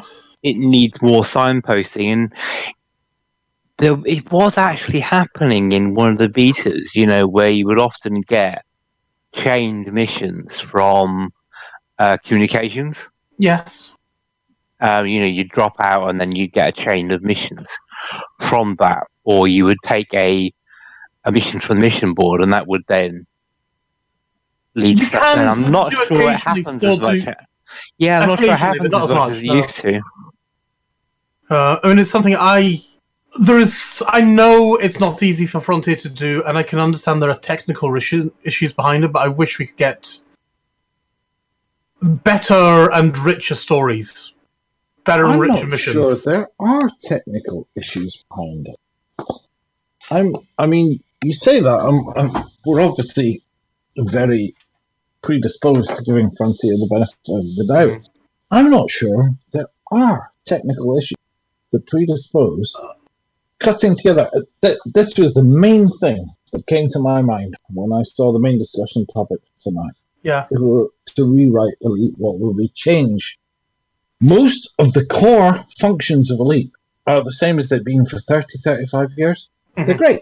it needs more signposting, and it was actually happening in one of the betas, you know, where you would often get chained missions from communications. Yes. You drop out and then you get a chain of missions from that, or you would take a mission from the mission board and that would then lead to that. And I'm not sure it happens as much. Yeah, I'm not sure it happens as much as it used to. I mean, it's something I know it's not easy for Frontier to do, and I can understand there are technical issues behind it, but I wish we could get better and richer stories. Better and richer missions. I'm not sure there are technical issues behind it. You say that. We're obviously very predisposed to giving Frontier the benefit of the doubt. I'm not sure there are technical issues that predispose... Cutting together, this was the main thing that came to my mind when I saw the main discussion topic tonight. Yeah. If we were to rewrite Elite, what would we change? Most of the core functions of Elite are the same as they've been for 30, 35 years. Mm-hmm. They're great.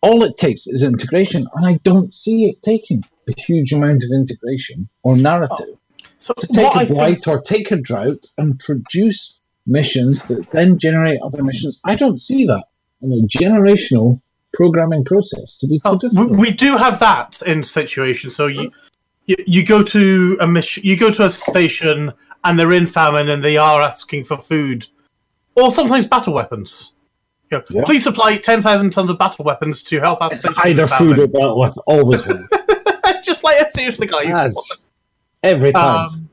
All it takes is integration, and I don't see it taking a huge amount of integration or narrative to take a blight or take a drought and produce missions that then generate other missions. I don't see that in a generational programming process to be too difficult. We do have that in situations. So you go to a mission, you go to a station, and they're in famine, and they are asking for food, or sometimes battle weapons. You know, yeah. Please supply 10,000 tons of battle weapons to help our station. Either food or battle weapons, always. Just like it's usually guys. Every time,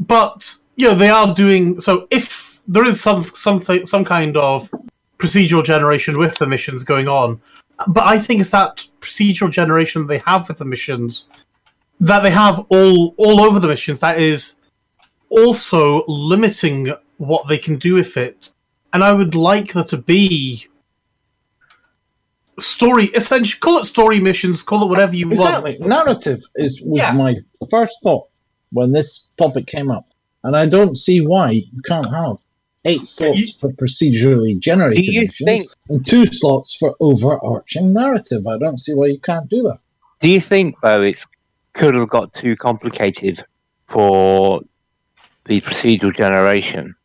but. Yeah, they are doing so. If there is some kind of procedural generation with the missions going on, but I think it's that procedural generation they have with the missions that they have all over the missions that is also limiting what they can do with it. And I would like there to be story, essentially, call it story missions, call it whatever you want. Narrative was my first thought when this topic came up. And I don't see why you can't have 8 slots for procedurally generated missions and 2 slots for overarching narrative. I don't see why you can't do that. Do you think, though, it could have got too complicated for the procedural generation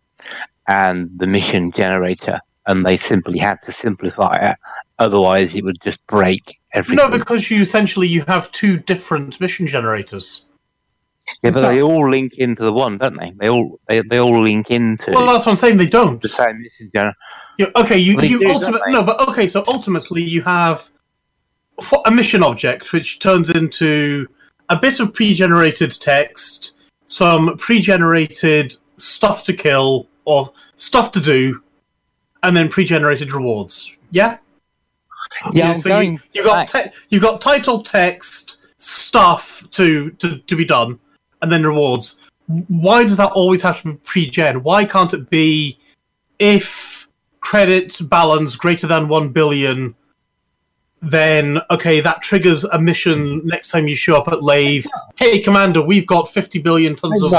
and the mission generator, and they simply had to simplify it Otherwise, it would just break everything. No, because you essentially you have two different mission generators. Yeah, but they all link into the one, don't they? They all link into. Well, that's what I'm saying. They don't. The same mission generator. Yeah, okay, so ultimately you have a mission object which turns into a bit of pre-generated text, some pre-generated stuff to kill or stuff to do, and then pre-generated rewards. Yeah. Yeah. So you got title, text, stuff to be done, and then rewards. Why does that always have to be pre-gen? Why can't it be if credit balance greater than 1 billion, then okay, that triggers a mission next time you show up at Lave. Hey, Commander, we've got 50 billion tons of.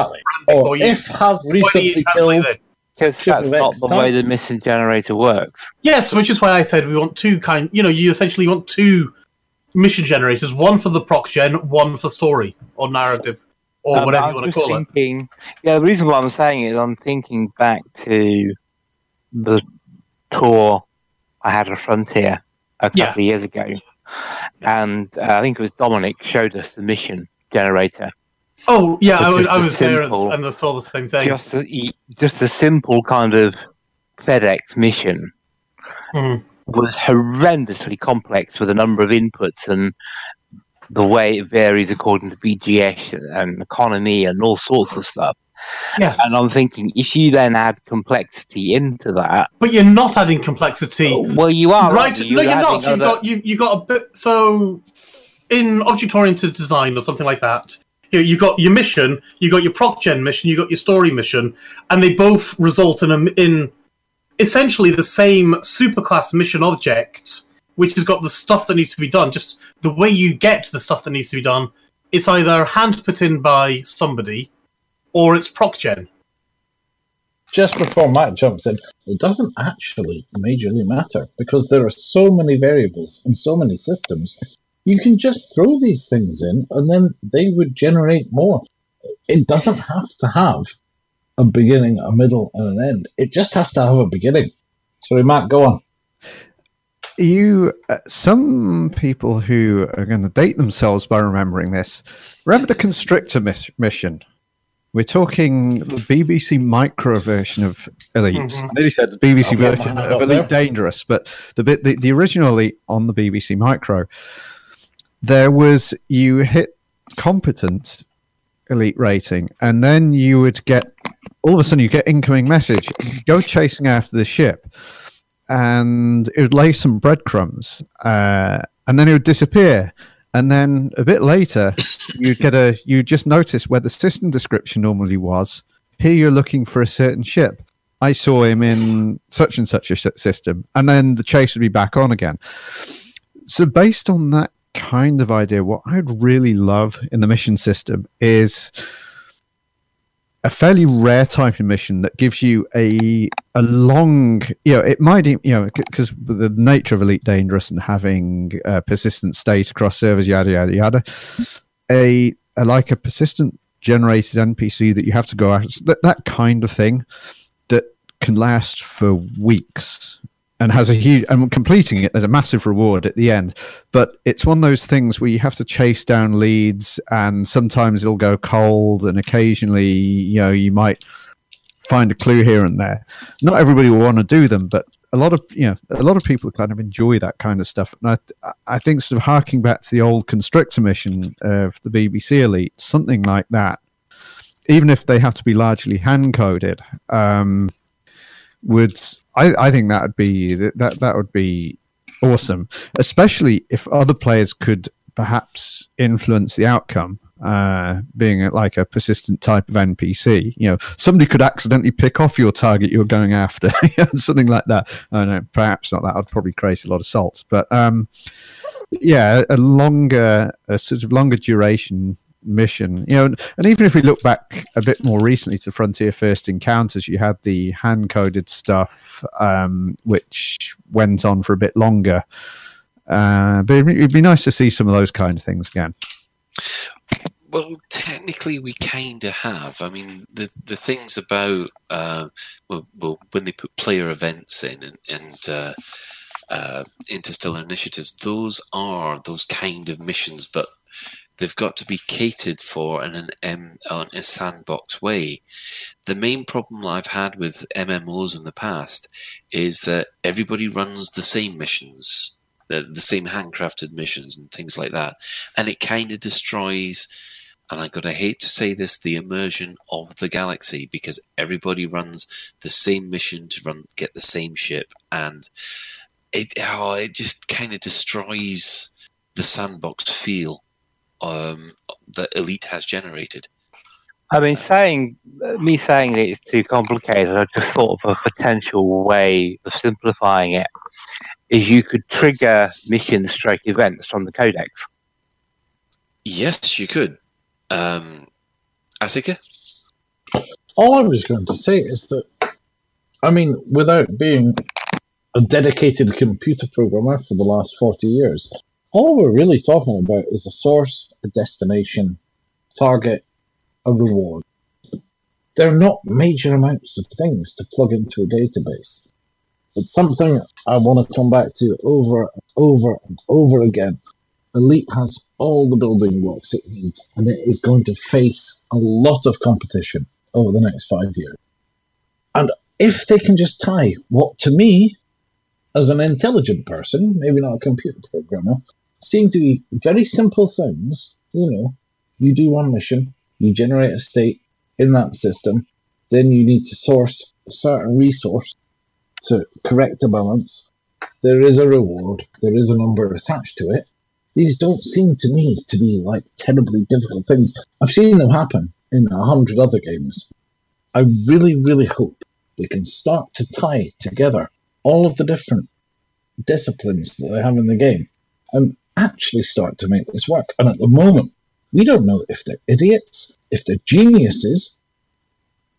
Or you, if have recently killed, because that's not the way the mission generator works. Yes, which is why I said we want two kind. You know, you essentially want two mission generators: one for the proc gen, one for story or narrative or whatever you want to call it. Yeah, the reason why I'm saying it is I'm thinking back to the tour I had a Frontier a couple of years ago, and I think it was Dominic showed us the mission generator. Oh yeah, I was there and I saw the same thing. Just a simple kind of FedEx mission was horrendously complex with a number of inputs and the way it varies according to BGS and economy and all sorts of stuff. Yes. And I'm thinking, if you then add complexity into that, but you're not adding complexity. Well, you are, right? You're not. You've got a bit. So, in object-oriented design or something like that, you've got your mission, you've got your proc gen mission, you've got your story mission, and they both result in essentially the same superclass mission object, which has got the stuff that needs to be done. Just the way you get the stuff that needs to be done, it's either hand put in by somebody, or it's proc-gen. Just before Matt jumps in, it doesn't actually majorly matter, because there are so many variables and so many systems, you can just throw these things in, and then they would generate more. It doesn't have to have a beginning, a middle, and an end. It just has to have a beginning. Sorry, Matt, go on. Some people who are going to date themselves by remembering this, remember the Constrictor mission? We're talking the BBC Micro version of Elite. I nearly said the BBC version of Elite Dangerous, but the original Elite on the BBC Micro, there was, you hit competent Elite rating, and then you would get, all of a sudden you get incoming message, go chasing after the ship, and it would lay some breadcrumbs, and then it would disappear. And then a bit later, you just notice where the system description normally was. Here you're looking for a certain ship. I saw him in such and such a system. And then the chase would be back on again. So based on that kind of idea, what I'd really love in the mission system is a fairly rare type of mission that gives you a long, it might, because the nature of Elite Dangerous and having persistent state across servers, yada, yada, yada, like a persistent generated NPC that you have to go after, that kind of thing that can last for weeks and has a huge, and completing it, there's a massive reward at the end. But it's one of those things where you have to chase down leads, and sometimes it'll go cold, and occasionally, you might find a clue here and there. Not everybody will want to do them, but a lot of people kind of enjoy that kind of stuff. And I think sort of harking back to the old Constrictor mission of the BBC Elite, something like that, even if they have to be largely hand-coded, I think that would be that would be awesome, especially if other players could perhaps influence the outcome, being like a persistent type of NPC. Somebody could accidentally pick off your target you're going after, something like that. I don't know, perhaps not that. I'd probably create a lot of salts, but a sort of longer duration mission, and even if we look back a bit more recently to Frontier First Encounters, you had the hand-coded stuff, which went on for a bit longer, but it'd be nice to see some of those kind of things again. Well, technically we kind of have. I mean, the things about when they put player events in and interstellar initiatives, those are those kind of missions, but they've got to be catered for in a sandbox way. The main problem I've had with MMOs in the past is that everybody runs the same missions, the same handcrafted missions and things like that. And it kind of destroys, and I'm going to hate to say this, the immersion of the galaxy, because everybody runs the same mission to get the same ship. And it just kind of destroys the sandbox feel that Elite has generated. I mean, saying that it's too complicated, I just thought of a potential way of simplifying it, is you could trigger mission/events from the codex. Yes, you could. Asika? All I was going to say is that, I mean, without being a dedicated computer programmer for the last 40 years, all we're really talking about is a source, a destination, target, a reward. There are not major amounts of things to plug into a database. It's something I want to come back to over and over and over again. Elite has all the building blocks it needs, and it is going to face a lot of competition over the next 5 years. And if they can just tie what, to me, as an intelligent person, maybe not a computer programmer, seem to be very simple things. You know, you do one mission, you generate a state in that system, then you need to source a certain resource to correct a balance. There is a reward, there is a number attached to it. These don't seem to me to be like terribly difficult things. I've seen them happen in 100 other games. I really, really hope they can start to tie together all of the different disciplines that they have in the game and actually start to make this work. And at the moment, we don't know if they're idiots, if they're geniuses,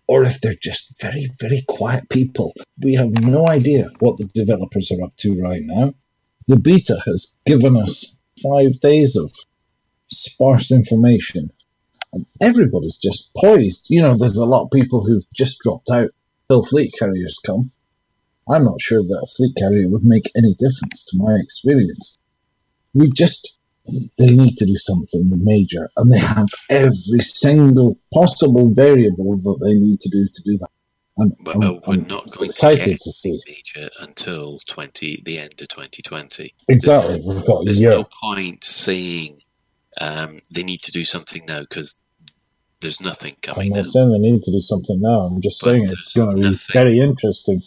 or if they're just very, very quiet people. We have no idea what the developers are up to right now. The beta has given us 5 days of sparse information, and everybody's just poised. You know, there's a lot of people who've just dropped out till fleet carriers come. I'm not sure that a fleet carrier would make any difference to my experience. They need to do something major, and they have every single possible variable that they need to do that. We're not going to get major until the end of 2020. Exactly. We've got a year. There's no point saying they need to do something now, because there's nothing coming. I'm not saying they need to do something now. I'm just saying it's going to be very interesting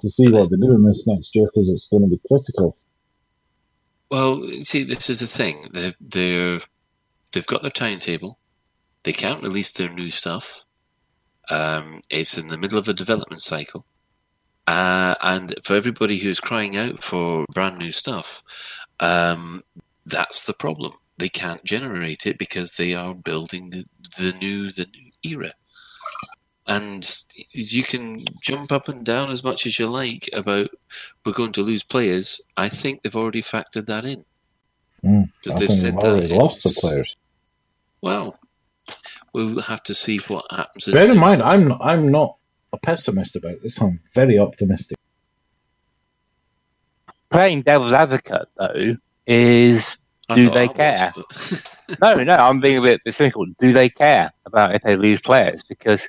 to see what they do in this next year, because it's going to be critical. Well, see, this is the thing. They've got their timetable. They can't release their new stuff. It's in the middle of a development cycle. And for everybody who's crying out for brand new stuff, that's the problem. They can't generate it because they are building the new era. And you can jump up and down as much as you like about we're going to lose players. I think they've already factored that in. Because they've said that they lost the players. Well, we'll have to see what happens. Bear in mind, I'm not a pessimist about this. I'm very optimistic. Playing devil's advocate, though, is do they care? No, I'm being a bit cynical. Do they care about if they lose players? Because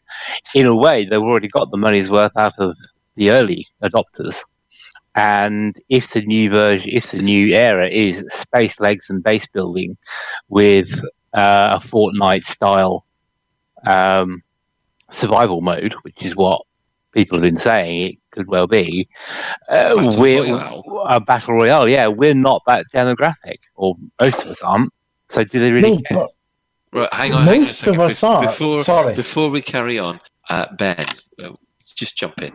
in a way, they've already got the money's worth out of the early adopters. And if the new version, if the new era is space legs and base building with a Fortnite-style survival mode, which is what people have been saying it could well be, a battle royale. Yeah, we're not that demographic, or most of us aren't. So do they really care? Right, hang on a second. Most of us are. Sorry. Before we carry on, Ben, just jump in.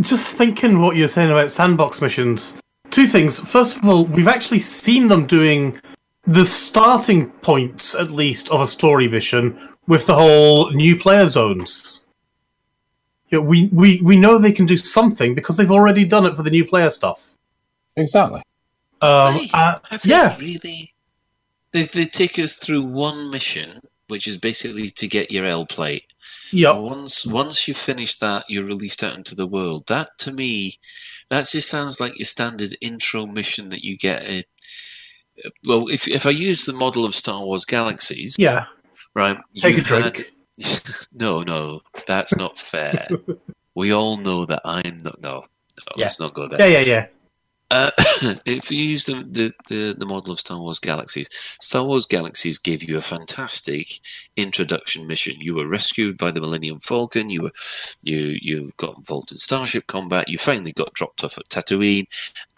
Just thinking what you're saying about sandbox missions, two things. First of all, we've actually seen them doing the starting points, at least, of a story mission with the whole new player zones. You know, we know they can do something because they've already done it for the new player stuff. Exactly. Really? They take us through one mission, which is basically to get your L plate, Yeah. Once you finish that, you're released out into the world. That, to me, that just sounds like your standard intro mission that you get. Well, if I use the model of Star Wars Galaxies, yeah, right. Take a drink. No, that's not fair. We all know that I'm not. No, let's not go there. Yeah. If you use the model of Star Wars Galaxies gave you a fantastic introduction mission. You were rescued by the Millennium Falcon. You got involved in starship combat. You finally got dropped off at Tatooine,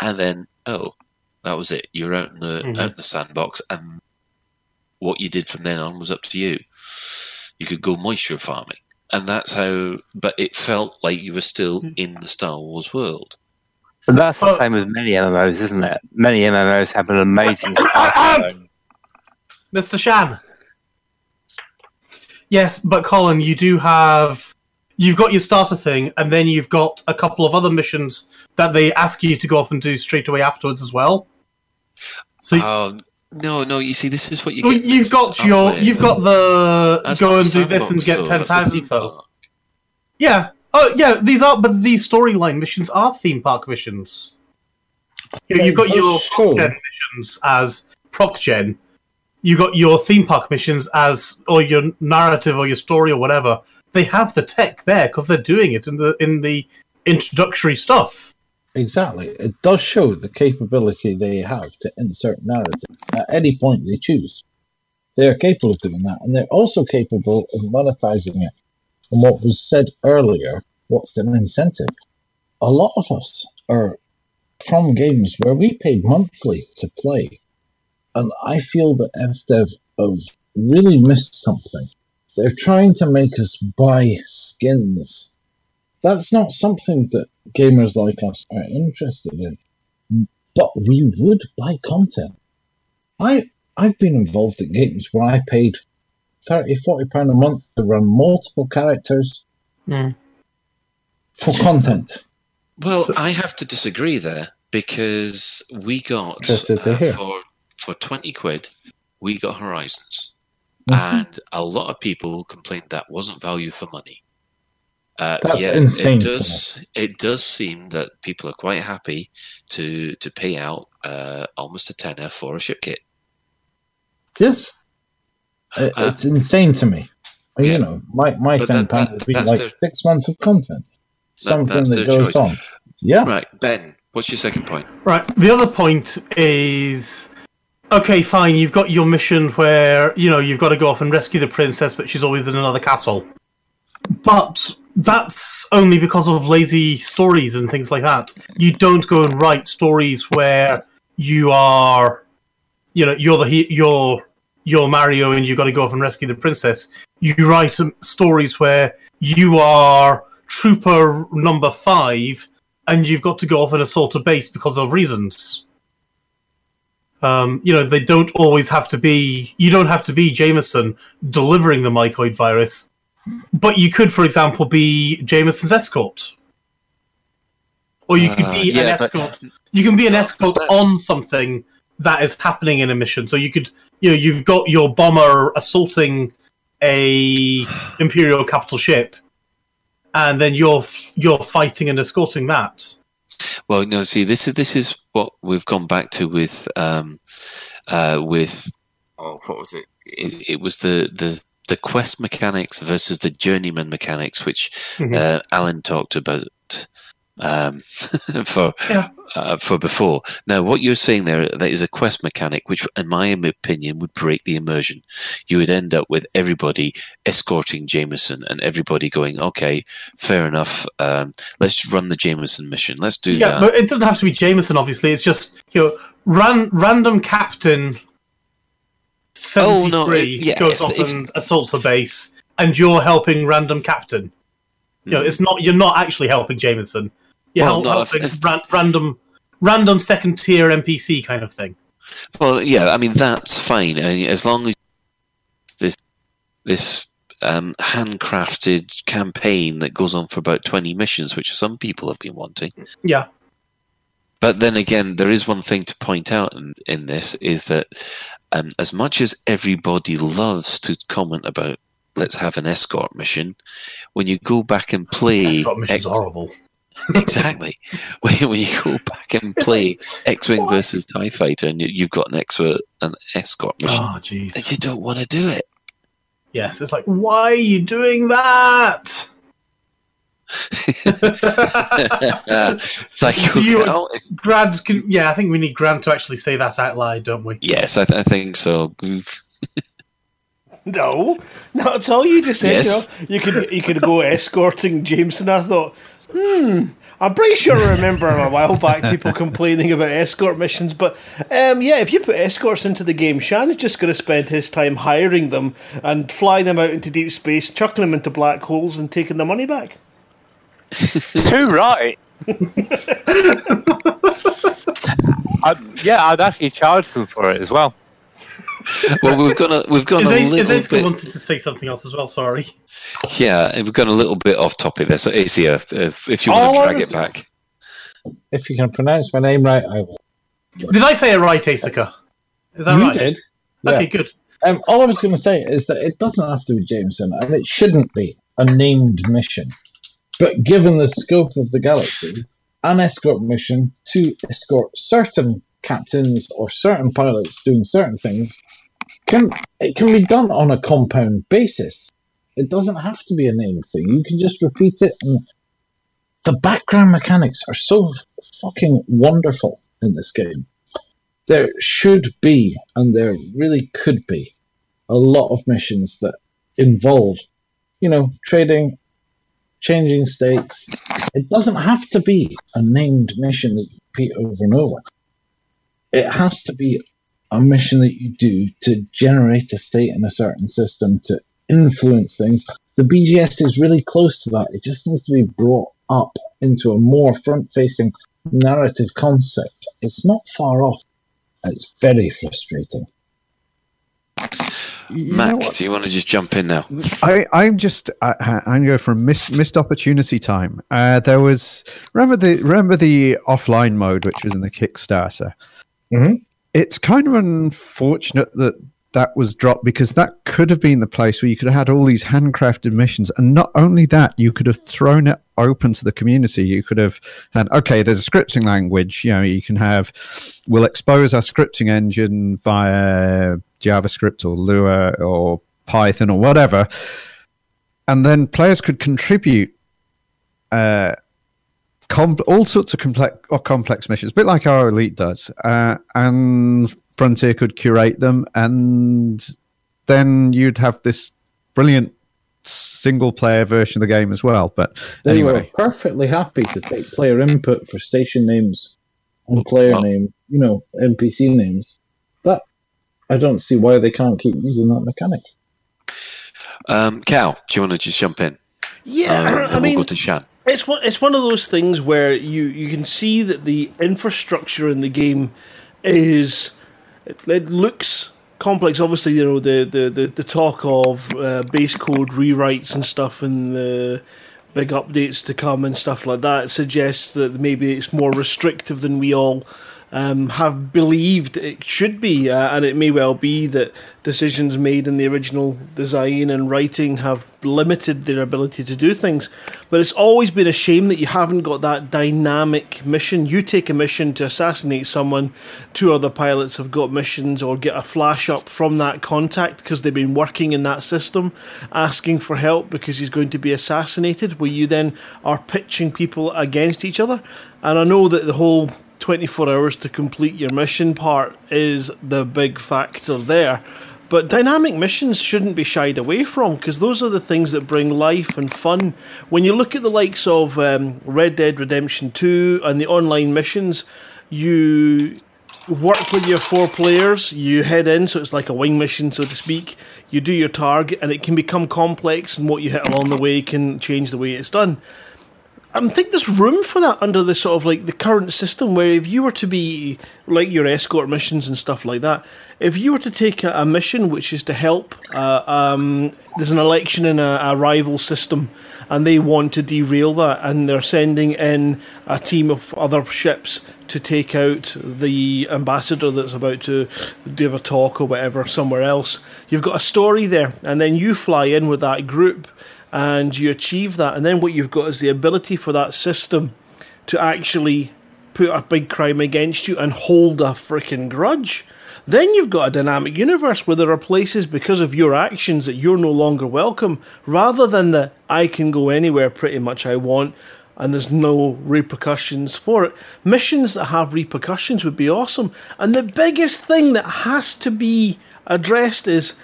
and then that was it. You're out in the out in the sandbox, and what you did from then on was up to you. You could go moisture farming, and that's how. But it felt like you were still in the Star Wars world. But that's the same as many MMOs, isn't it? Many MMOs have an amazing... Mr. Shan. Yes, but Colin, you do have... You've got your starter thing, and then you've got a couple of other missions that they ask you to go off and do straight away afterwards as well. So no, you see, this is what you get... You've got the... Go and do this and get 10,000, though. Yeah. Oh yeah, these storyline missions are theme park missions. You've got your proc gen missions as proc gen. You got your theme park missions as, or your narrative or your story or whatever. They have the tech there because they're doing it in the introductory stuff. Exactly, it does show the capability they have to insert narrative at any point they choose. They are capable of doing that, and they're also capable of monetizing it. And what was said earlier, what's the incentive? A lot of us are from games where we pay monthly to play. And I feel that FDev have really missed something. They're trying to make us buy skins. That's not something that gamers like us are interested in. But we would buy content. I've been involved in games where I paid £30-40 a month to run multiple characters for content. Well, I have to disagree there, because we got for 20 quid we got Horizons, and a lot of people complained that wasn't value for money. That's insane. It does seem that people are quite happy to pay out almost a tenner for a ship kit. Yes. It's insane to me. Yeah, you know, my £10 would be like 6 months of content. Something that goes on. Yeah. Right, Ben, what's your second point? Right, the other point is, okay, fine, you've got your mission where, you know, you've got to go off and rescue the princess, but she's always in another castle. But that's only because of lazy stories and things like that. You don't go and write stories where you are, you know, you're Mario and you've got to go off and rescue the princess. You write stories where you are trooper number 5 and you've got to go off and assault a base because of reasons. You know, they don't always have to be... You don't have to be Jameson delivering the mycoid virus, but you could, for example, be Jameson's escort. Or you could be an escort. You can be an escort on something that is happening in a mission. So you could, you know, you've got your bomber assaulting a Imperial capital ship, and then you're fighting and escorting that. Well, no, see, this is what we've gone back to with what was it? It was the quest mechanics versus the journeyman mechanics, which Alan talked about. For before. Now, what you're saying there, that is a quest mechanic, which, in my opinion, would break the immersion. You would end up with everybody escorting Jameson and everybody going, okay, fair enough, let's run the Jameson mission. Let's do that. Yeah, but it doesn't have to be Jameson, obviously. It's just, you know, random captain 73 goes off and assaults a base, and you're helping random captain. You know, it's not, you're not actually helping Jameson. You're helping random second tier NPC kind of thing. Well, yeah, I mean, that's fine. I mean, as long as this handcrafted campaign that goes on for about 20 missions, which some people have been wanting. Yeah. But then again, there is one thing to point out in this, is that as much as everybody loves to comment about let's have an escort mission. When you go back and play... Escort mission's horrible. Exactly. When you go back and play X-wing versus TIE Fighter, and you've got an escort mission, and you don't want to do it. Yes, it's like, why are you doing that? Psycho Cow. Grant, I think we need Grant to actually say that out loud, don't we? Yes, I think so. No, not at all. You just said you could go escorting James, and I thought, I'm pretty sure I remember a while back people complaining about escort missions, but if you put escorts into the game, Shan's just going to spend his time hiring them and fly them out into deep space, chucking them into black holes, and taking the money back. Too right. I'd actually charge them for it as well. Well, Izayska wanted to say something else as well, sorry. Yeah, we've gone a little bit off topic there. So, Asia, if you want to drag it back. If you can pronounce my name right, I will. Did I say it right, Asia? Is that right? You did. Yeah. Okay, good. All I was going to say is that it doesn't have to be Jameson, and it shouldn't be a named mission. But given the scope of the galaxy, an escort mission to escort certain captains or certain pilots doing certain things, it can be done on a compound basis. It doesn't have to be a named thing. You can just repeat it, and the background mechanics are so fucking wonderful in this game. There should be, and there really could be, a lot of missions that involve, trading, changing states. It doesn't have to be a named mission that you repeat over and over. It has to be a mission that you do to generate a state in a certain system to influence things. The BGS is really close to that. It just needs to be brought up into a more front-facing narrative concept. It's not far off. It's very frustrating. Mac, do you want to just jump in now? I'm going for missed opportunity time. Remember the offline mode, which was in the Kickstarter. Mm-hmm. It's kind of unfortunate that was dropped, because that could have been the place where you could have had all these handcrafted missions. And not only that, you could have thrown it open to the community. You could have had, okay, there's a scripting language. You can have, we'll expose our scripting engine via JavaScript or Lua or Python or whatever. And then players could contribute all sorts of complex missions, a bit like our Elite does. And Frontier could curate them, and then you'd have this brilliant single-player version of the game as well. But anyway, they were perfectly happy to take player input for station names and player name, NPC names. That, I don't see why they can't keep using that mechanic. Cal, do you want to just jump in? Yeah, we'll go to Shan. It's one of those things where you can see that the infrastructure in the game is... It looks complex. Obviously, the talk of base code rewrites and stuff, and the big updates to come and stuff like that suggests that maybe it's more restrictive than we all have believed it should be, and it may well be that decisions made in the original design and writing have limited their ability to do things. But it's always been a shame that you haven't got that dynamic mission. You take a mission to assassinate someone, two other pilots have got missions or get a flash up from that contact because they've been working in that system, asking for help because he's going to be assassinated, where you then are pitching people against each other. And I know that the whole 24 hours to complete your mission part is the big factor there. But dynamic missions shouldn't be shied away from, because those are the things that bring life and fun. When you look at the likes of Red Dead Redemption 2 and the online missions, you work with your four players, you head in, so it's like a wing mission, so to speak. You do your target, and it can become complex, and what you hit along the way can change the way it's done. I think there's room for that under the sort of like the current system, where if you were to be like your escort missions and stuff like that, if you were to take a mission which is to help, there's an election in a rival system, and they want to derail that, and they're sending in a team of other ships to take out the ambassador that's about to give a talk or whatever somewhere else. You've got a story there, and then you fly in with that group, and you achieve that, and then what you've got is the ability for that system to actually put a big crime against you and hold a freaking grudge. Then you've got a dynamic universe where there are places, because of your actions, that you're no longer welcome, rather than that I can go anywhere pretty much I want and there's no repercussions for it. Missions that have repercussions would be awesome. And the biggest thing that has to be addressed is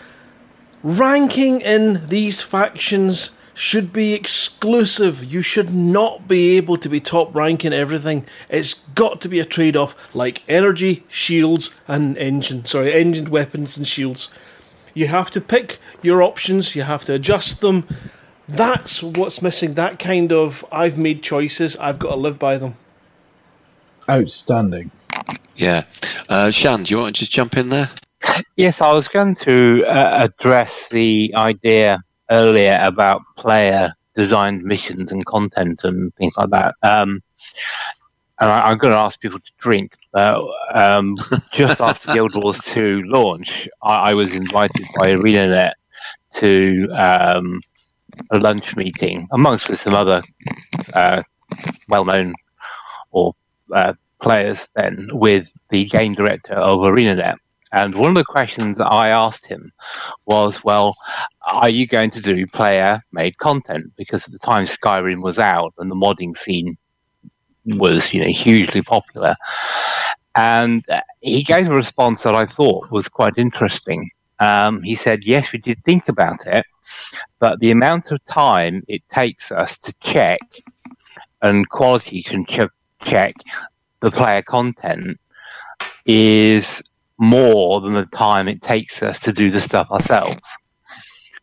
ranking in these factions should be exclusive. You should not be able to be top rank in everything. It's got to be a trade-off, like energy, shields, and engine weapons and shields. You have to pick your options, you have to adjust them. That's what's missing, that kind of, I've made choices, I've got to live by them. Outstanding. Yeah. Shan, do you want to just jump in there? Yes, I was going to address the idea earlier about player-designed missions and content and things like that. And I'm going to ask people to drink. Just after Guild Wars 2 launch, I was invited by ArenaNet to a lunch meeting, amongst with some other well-known or players then, with the game director of ArenaNet. And one of the questions that I asked him was, well, are you going to do player-made content? Because at the time Skyrim was out and the modding scene was, hugely popular. And he gave a response that I thought was quite interesting. He said, yes, we did think about it, but the amount of time it takes us to check and quality can check the player content is more than the time it takes us to do the stuff ourselves.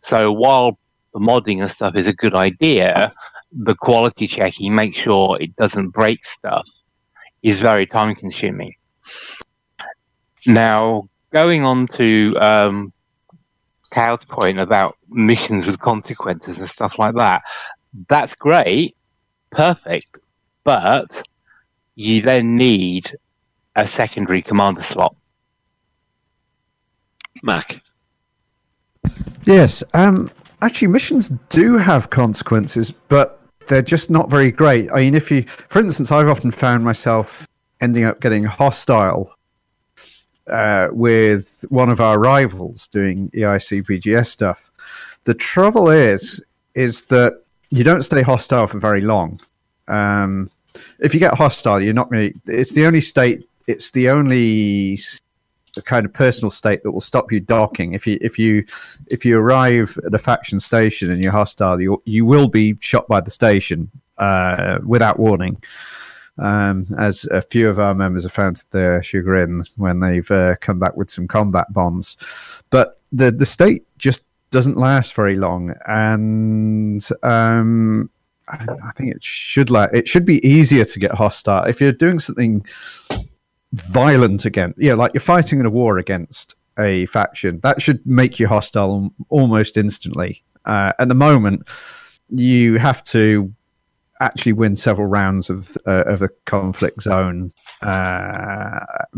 So while the modding and stuff is a good idea, the quality checking, make sure it doesn't break stuff, is very time consuming. Now, going on to Cow's point about missions with consequences and stuff like that, that's great, perfect, but you then need a secondary commander slot. Mac. Yes, actually missions do have consequences, but they're just not very great. I mean, for instance, I've often found myself ending up getting hostile with one of our rivals doing EIC PGS stuff. The trouble is that you don't stay hostile for very long. If you get hostile, you're not going to... It's the only the kind of personal state that will stop you docking. If you arrive at a faction station and you're hostile, you will be shot by the station without warning, as a few of our members have found to their chagrin when they've come back with some combat bonds. But the state just doesn't last very long, and I think it should be easier to get hostile if you're doing something violent against, like you're fighting in a war against a faction. That should make you hostile almost instantly. At the moment, you have to actually win several rounds of a conflict zone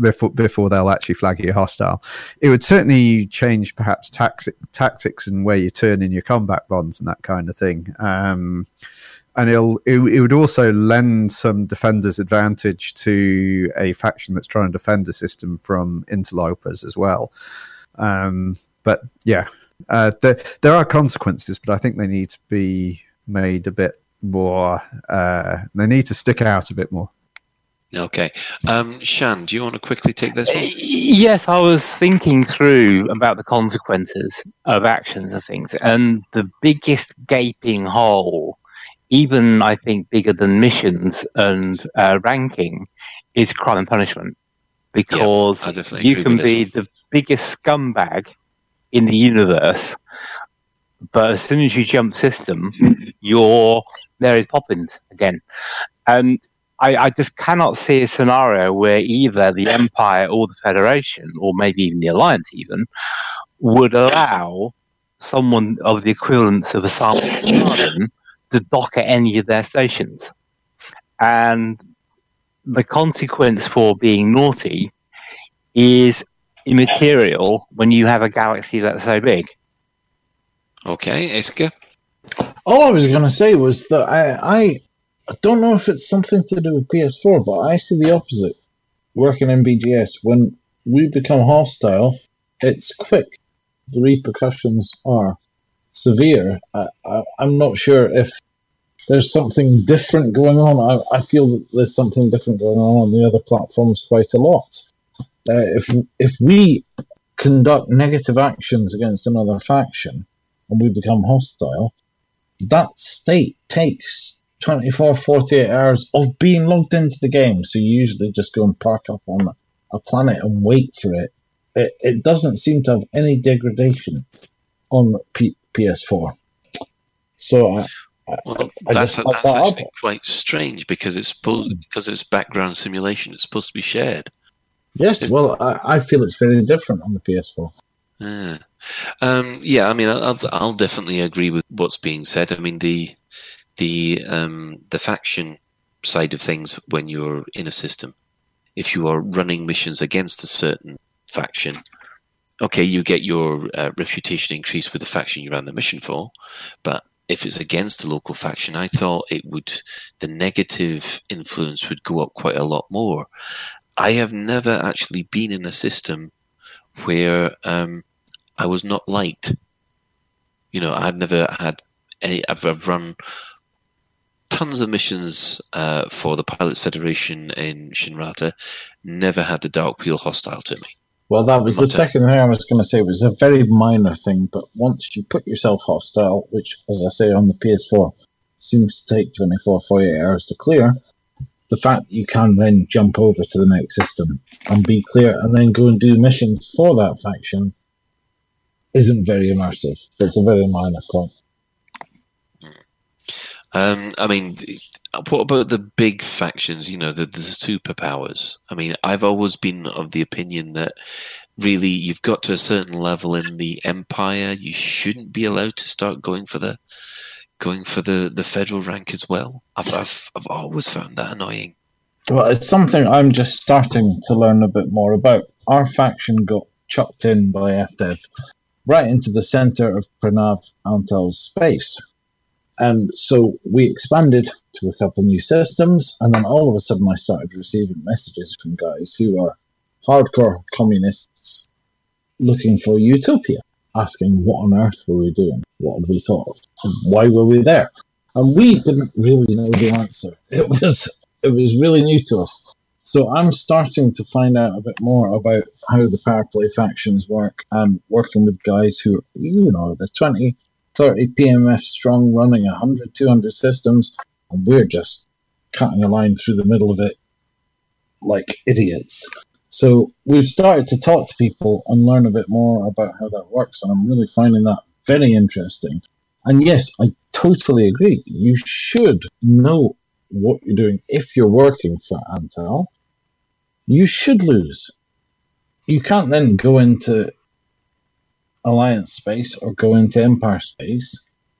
before they'll actually flag you hostile. It would certainly change perhaps tactics and where you turn in your combat bonds and that kind of thing. And it would also lend some defenders advantage to a faction that's trying to defend the system from interlopers as well. There are consequences, but I think they need to be made a bit more. They need to stick out a bit more. Okay. Shan, do you want to quickly take this one? Yes, I was thinking through about the consequences of actions and things, and the biggest gaping hole, even I think bigger than missions and ranking, is crime and punishment, because you can be the biggest scumbag in the universe, but as soon as you jump system, you're there is Poppins again. And I just cannot see a scenario where either the Empire or the Federation, or maybe even the Alliance even, would allow someone of the equivalence of a sergeant garden to dock at any of their stations. And the consequence for being naughty is immaterial when you have a galaxy that's so big. Okay, Iska? All I was going to say was that I don't know if it's something to do with PS4, but I see the opposite working in BGS. When we become hostile, it's quick. The repercussions are severe. I'm not sure if there's something different going on. I feel that there's something different going on the other platforms quite a lot. If we conduct negative actions against another faction and we become hostile, that state takes 24, 48 hours of being logged into the game. So you usually just go and park up on a planet and wait for it. It doesn't seem to have any degradation on PS4. So that's actually quite strange because it's background simulation. It's supposed to be shared. Yes, I feel it's very different on the PS4. Yeah, I mean, I'll definitely agree with what's being said. I mean, the faction side of things when you're in a system, if you are running missions against a certain faction, okay, you get your reputation increased with the faction you ran the mission for, but if it's against the local faction, I thought the negative influence would go up quite a lot more. I have never actually been in a system where I was not liked. You know, I've never had any. I've run tons of missions for the Pilots Federation in Shinrata. Never had the Dark Wheel hostile to me. Well, that was the second thing I was going to say. It was a very minor thing, but once you put yourself hostile, which, as I say, on the PS4, seems to take 24, 48 hours to clear, the fact that you can then jump over to the next system and be clear and then go and do missions for that faction isn't very immersive. It's a very minor point. I mean, what about the big factions, you know, the superpowers? I mean, I've always been of the opinion that really you've got to a certain level in the Empire, you shouldn't be allowed to start going for the federal rank as well. I've always found that annoying. Well, it's something I'm just starting to learn a bit more about. Our faction got chucked in by FDev right into the center of Pranav Antal's space. And so we expanded to a couple new systems, and then all of a sudden I started receiving messages from guys who are hardcore communists looking for utopia, asking what on earth were we doing, what had we thought of, why were we there? And we didn't really know the answer. It was really new to us. So I'm starting to find out a bit more about how the power play factions work and working with guys who, you know, they're 20, 30 PMF strong, running 100, 200 systems, and we're just cutting a line through the middle of it like idiots. So we've started to talk to people and learn a bit more about how that works, and I'm really finding that very interesting. And yes, I totally agree. You should know what you're doing. If you're working for Antal, you should lose. You can't then go into Alliance space or go into Empire space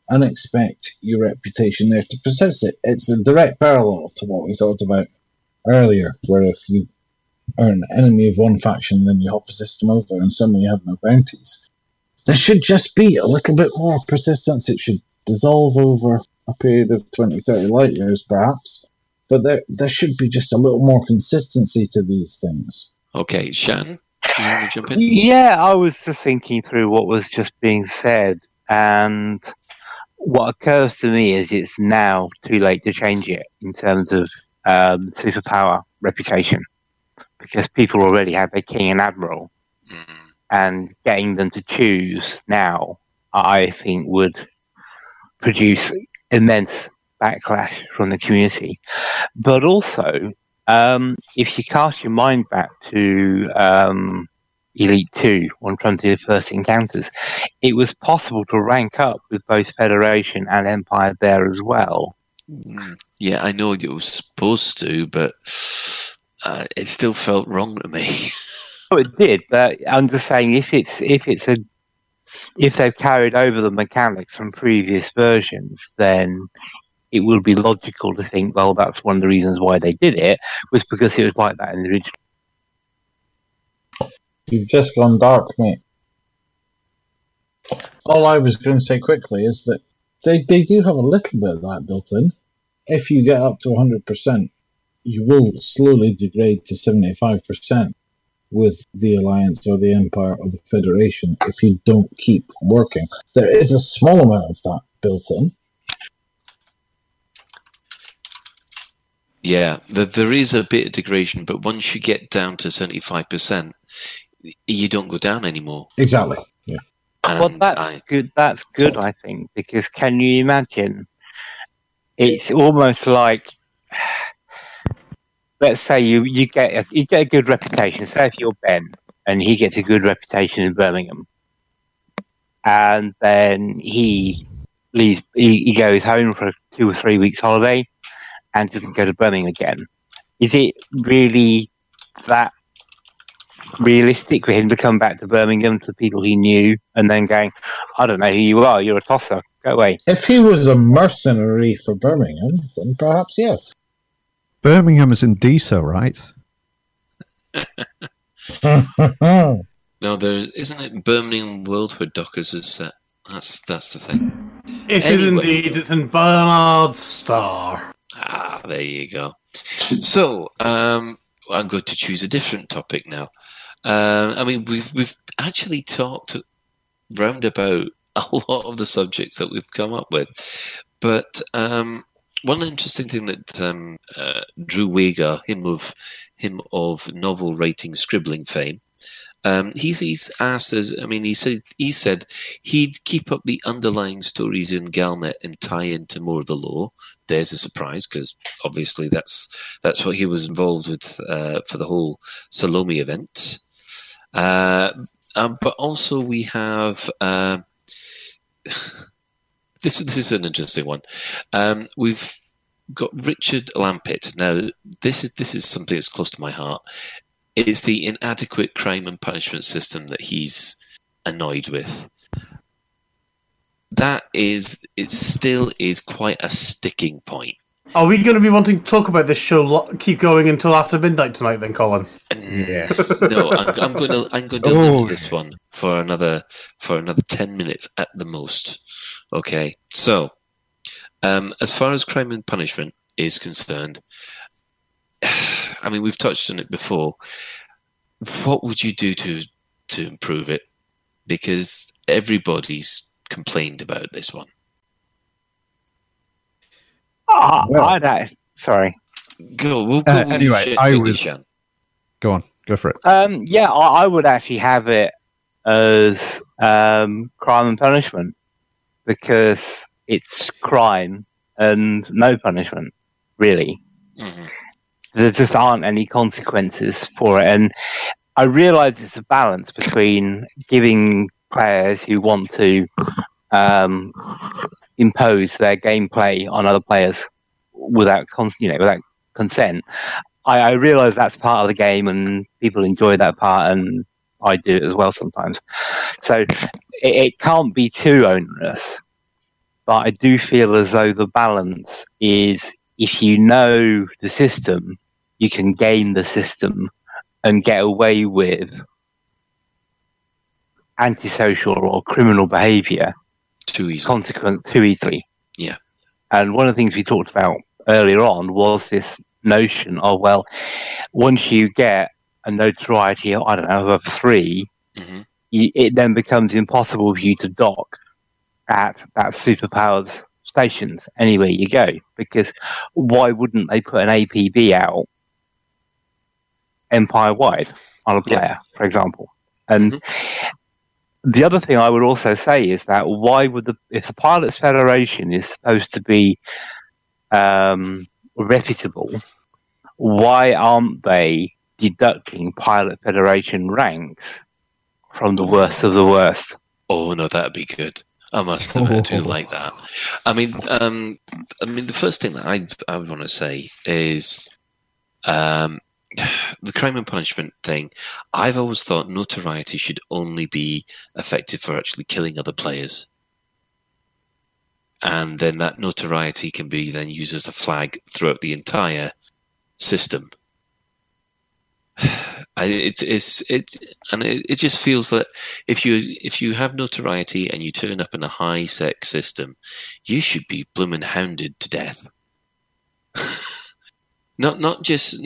and expect your reputation there to persist. It's a direct parallel to what we talked about earlier, where if you are an enemy of one faction, then you hop a system over and suddenly you have no bounties. There should just be a little bit more persistence. It should dissolve over a period of 20, 30 light years, perhaps, but there should be just a little more consistency to these things. Okay, Shan, do you want to jump in? Yeah, I was just thinking through what was just being said, and what occurs to me is it's now too late to change it in terms of superpower reputation, because people already have their king and admiral, and getting them to choose now, I think, would produce immense backlash from the community. But also, if you cast your mind back to Elite 2 on Frontier First Encounters, it was possible to rank up with both Federation and Empire there as well. Yeah, I know you were supposed to, but it still felt wrong to me. Oh, it did, but I'm just saying if they've carried over the mechanics from previous versions, then it would be logical to think, well, that's one of the reasons why they did it, was because it was like that in the original. You've just gone dark, mate. All I was going to say quickly is that they do have a little bit of that built in. If you get up to 100%, you will slowly degrade to 75% with the Alliance or the Empire or the Federation if you don't keep working. There is a small amount of that built in. Yeah, there is a bit of degradation, but once you get down to 75%, you don't go down anymore. Exactly. Yeah. Well, that's good. That's good, I think, because can you imagine? It's almost like, let's say you get a good reputation. Say if you're Ben, and he gets a good reputation in Birmingham, and then he leaves. He goes home for 2 or 3 weeks holiday, and doesn't go to Birmingham again. Is it really that realistic for him to come back to Birmingham to the people he knew and then going, I don't know who you are, you're a tosser, go away? If he was a mercenary for Birmingham, then perhaps yes. Birmingham is in DSO, right? No, there isn't it Birmingham Worldwood Dockers is set. That's the thing. It is indeed, it's in Bernard Star. Ah, there you go. So, I'm going to choose a different topic now. I mean, we've actually talked round about a lot of the subjects that we've come up with, but one interesting thing that Drew Weger, him of novel writing scribbling fame, he's asked us. I mean, he said he'd keep up the underlying stories in Galnet and tie into more of the lore. There's a surprise because obviously that's what he was involved with for the whole Salome event. But also we have this is an interesting one. We've got Richard Lampitt. Now this is something that's close to my heart. It's the inadequate crime and punishment system that he's annoyed with. It still is quite a sticking point. Are we going to be wanting to talk about this show? Keep going until after midnight tonight, then, Colin. Yes. No, I'm going to limit this one for another 10 minutes at the most. Okay. So, as far as crime and punishment is concerned. I mean, we've touched on it before. What would you do to improve it? Because everybody's complained about this one. Sorry. Go. We'll go anyway, I would. Go on. Go for it. Yeah, I would actually have it as crime and punishment because it's crime and no punishment, really. Mm-hmm. There just aren't any consequences for it. And I realise it's a balance between giving players who want to impose their gameplay on other players without consent. I realise that's part of the game and people enjoy that part and I do it as well sometimes. So it can't be too onerous. But I do feel as though the balance is if you know the system, you can game the system and get away with antisocial or criminal behaviour too easily. Yeah. And one of the things we talked about earlier on was this notion of, well, once you get a notoriety, of 3, mm-hmm. It then becomes impossible for you to dock at that superpowered stations anywhere you go, because why wouldn't they put an APB out empire-wide on a player, for example? And the other thing I would also say is that if the Pilots Federation is supposed to be reputable, why aren't they deducting Pilot Federation ranks from the worst of the worst. Oh no, that'd be good. I must admit, I do like that. I mean, the first thing that I would want to say is the crime and punishment thing. I've always thought notoriety should only be effective for actually killing other players, and then that notoriety can be then used as a flag throughout the entire system. It just feels that if you have notoriety and you turn up in a high sex system, you should be bloomin' hounded to death. Not just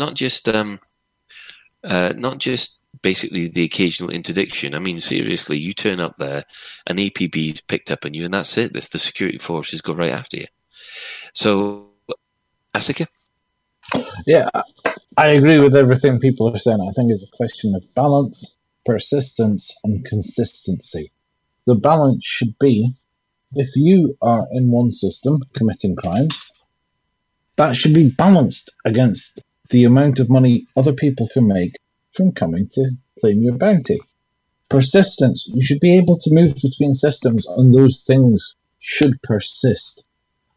basically the occasional interdiction. I mean, seriously, you turn up there, an APB's picked up on you, and that's it. The security forces go right after you. So, Asika. Yeah, I agree with everything people are saying. I think it's a question of balance, persistence, and consistency. The balance should be, if you are in one system committing crimes, that should be balanced against the amount of money other people can make from coming to claim your bounty. Persistence. You should be able to move between systems, and those things should persist.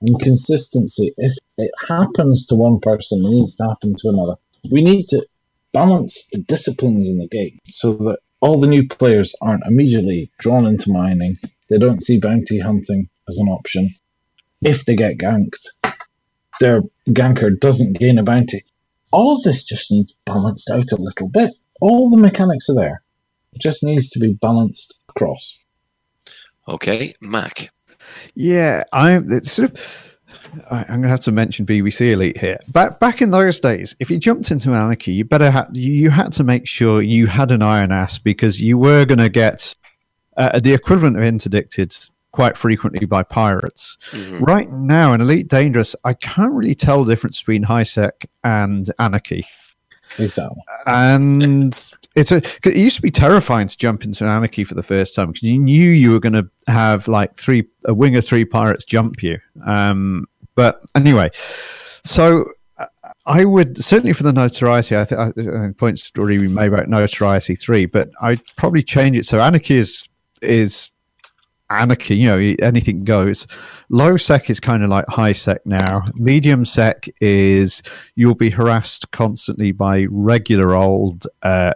And consistency. If it happens to one person, it needs to happen to another. We need to balance the disciplines in the game so that all the new players aren't immediately drawn into mining. They don't see bounty hunting as an option. If they get ganked, their ganker doesn't gain a bounty. All of this just needs balanced out a little bit. All the mechanics are there. It just needs to be balanced across. Okay, Mac. Yeah, I'm going to have to mention BBC Elite here. Back in those days, if you jumped into Anarchy, you had to make sure you had an iron ass, because you were going to get the equivalent of interdicted quite frequently by pirates. Mm-hmm. Right now, in Elite Dangerous, I can't really tell the difference between HiSec and Anarchy. Exactly. And it used to be terrifying to jump into Anarchy for the first time, because you knew you were going to have like a wing of three pirates jump you. But anyway, so I would certainly, for the notoriety, I think the point story we made about notoriety 3, but I'd probably change it so Anarchy is Anarchy, you know, anything goes. Low sec is kind of like high sec now. Medium sec is you'll be harassed constantly by regular old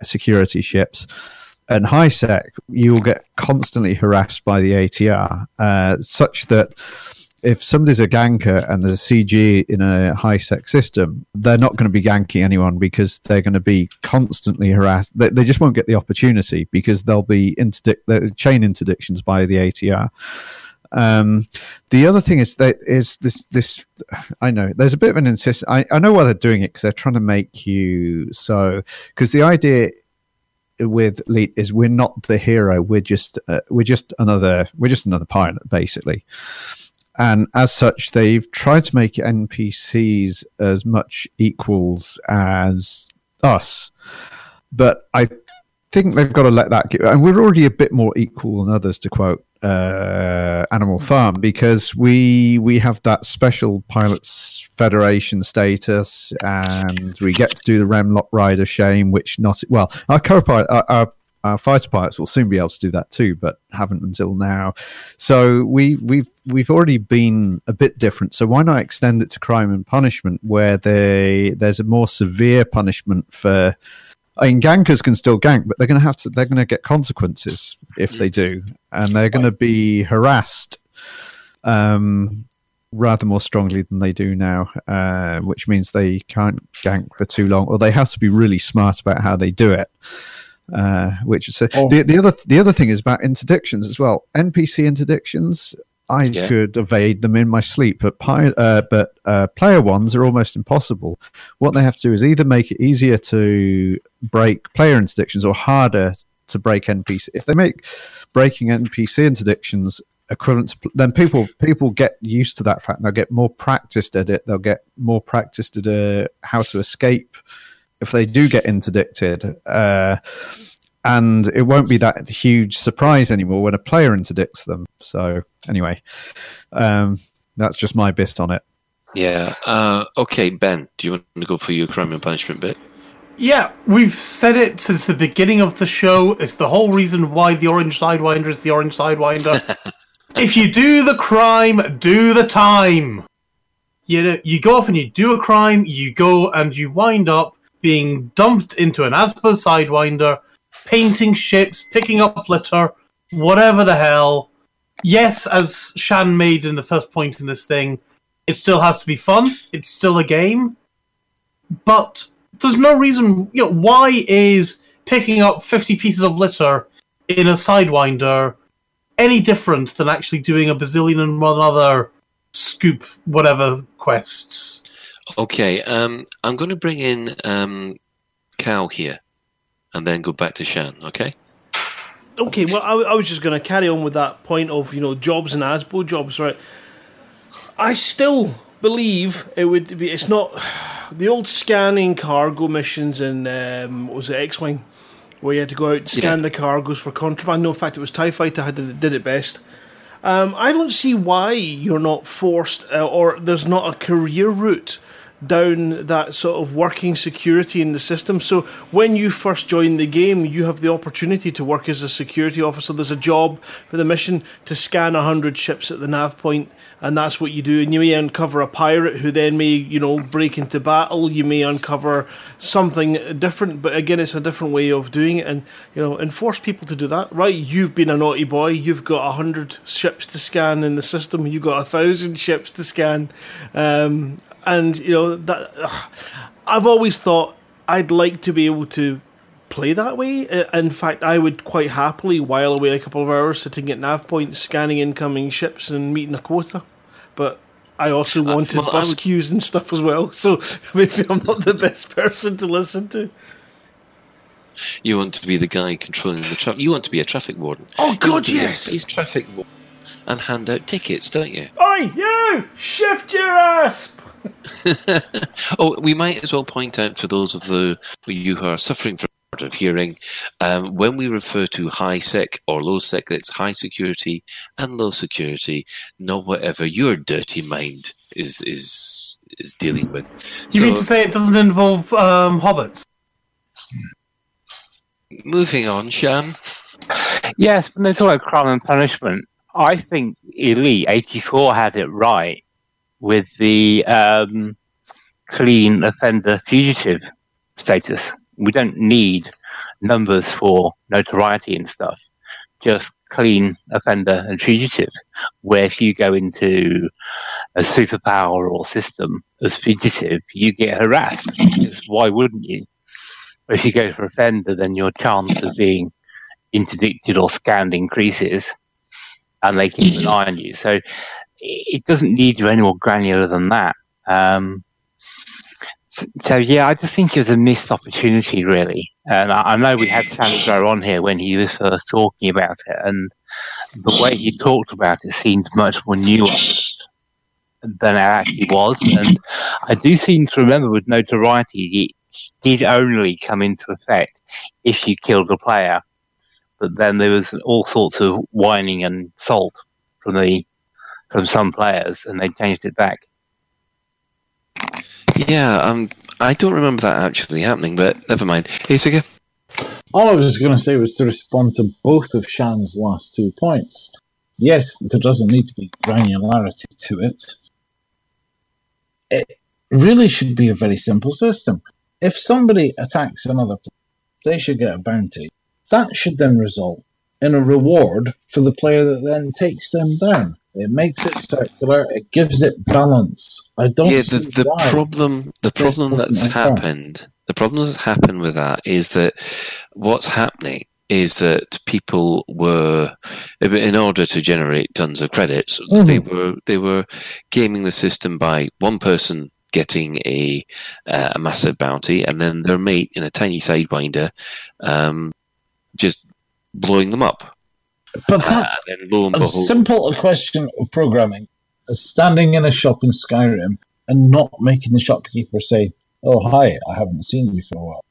security ships, and high sec you'll get constantly harassed by the ATR, such that if somebody's a ganker and there's a CG in a high sec system, they're not going to be ganking anyone because they're going to be constantly harassed. They just won't get the opportunity because they'll be chain interdictions by the ATR. The other thing is that is this. I know there's a bit of an insistence. I know why they're doing it, because they're trying to make you so. Because the idea with Elite is we're not the hero. We're just another pilot, basically. And as such, they've tried to make NPCs as much equals as us. But I think they've got to let that go. And we're already a bit more equal than others, to quote Animal Farm, because we have that special Pilots Federation status, and we get to do the Remlock Ride of Shame, which not... Well, our co-pilot... Our fighter pilots will soon be able to do that too, but haven't until now. So we've already been a bit different. So why not extend it to crime and punishment, where there's a more severe punishment for? I mean, gankers can still gank, but they're going to get consequences if they do, and they're going to be harassed rather more strongly than they do now, which means they can't gank for too long, or they have to be really smart about how they do it. Which is the other thing is about interdictions as well. NPC interdictions, I could evade them in my sleep, but player ones are almost impossible. What they have to do is either make it easier to break player interdictions or harder to break NPC. If they make breaking NPC interdictions equivalent, then people get used to that fact, and they'll get more practiced at it. They'll get more practiced at how to escape if they do get interdicted, and it won't be that huge surprise anymore when a player interdicts them. So anyway, that's just my bit on it. Yeah. Okay, Ben, do you want to go for your crime and punishment bit? Yeah, we've said it since the beginning of the show. It's the whole reason why the Orange Sidewinder is the Orange Sidewinder. If you do the crime, do the time. You know, you go off and you do a crime, you go and you wind up being dumped into an Aspo Sidewinder, painting ships, picking up litter, whatever the hell. Yes, as Shan made in the first point in this thing, it still has to be fun. It's still a game. But there's no reason, you know, why is picking up 50 pieces of litter in a Sidewinder any different than actually doing a bazillion and one other scoop whatever quests? Okay, I'm going to bring in Cow here and then go back to Shan, okay? Okay, well, I was just going to carry on with that point of, you know, jobs and ASBO jobs, right? I still believe it would be... It's not... The old scanning cargo missions in, what was it, X-wing? Where you had to go out and scan the cargoes for contraband. No, in fact, it was TIE Fighter did it best. I don't see why you're not forced, or there's not a career route down that sort of working security in the system. So when you first join the game, you have the opportunity to work as a security officer. There's a job for the mission to scan 100 ships at the nav point, and that's what you do. And you may uncover a pirate who then may, you know, break into battle. You may uncover something different, but again, it's a different way of doing it. And, you know, and force people to do that, right? You've been a naughty boy. You've got 100 ships to scan in the system. You've got 1,000 ships to scan. And, you know, that I've always thought I'd like to be able to play that way. In fact, I would quite happily while away a couple of hours sitting at nav points, scanning incoming ships and meeting a quota. But I also wanted bus queues and stuff as well, so maybe I'm not the best person to listen to. You want to be the guy controlling the traffic. You want to be a traffic warden. Oh, God, yes! Space traffic warden and hand out tickets, don't you? Oi, you! Shift your ass! Oh, we might as well point out for those of you who are suffering from hard of hearing, when we refer to high sec or low sec, that's high security and low security, not whatever your dirty mind is dealing with. You mean to say it doesn't involve hobbits? Moving on, Shan. Yes, when they talk about crime and punishment, I think Elite 84 had it right with the clean offender fugitive status. We don't need numbers for notoriety and stuff, just clean offender and fugitive, where if you go into a superpower or system as fugitive, you get harassed. Because why wouldn't you? But if you go for offender, then your chance of being interdicted or scanned increases, and they keep an eye on you. So it doesn't need you any more granular than that. I just think it was a missed opportunity, really. And I know we had Sandro on here when he was first talking about it, and the way he talked about it seemed much more nuanced than it actually was. And I do seem to remember with notoriety, it did only come into effect if you killed a player. But then there was all sorts of whining and salt from some players, and they changed it back. Yeah, I don't remember that actually happening, but never mind. Hey, Suga. All I was going to say was to respond to both of Shan's last 2 points. Yes, there doesn't need to be granularity to it. It really should be a very simple system. If somebody attacks another player, they should get a bounty. That should then result in a reward for the player that then takes them down. It makes it circular. It gives it balance. I don't. Yeah, The problem that's happened with that is that what's happening is that people were, in order to generate tons of credits, they were gaming the system by one person getting a massive bounty, and then their mate in a tiny sidewinder, just blowing them up. But that's as simple a question of programming as standing in a shop in Skyrim and not making the shopkeeper say, "Oh, hi, I haven't seen you for a while.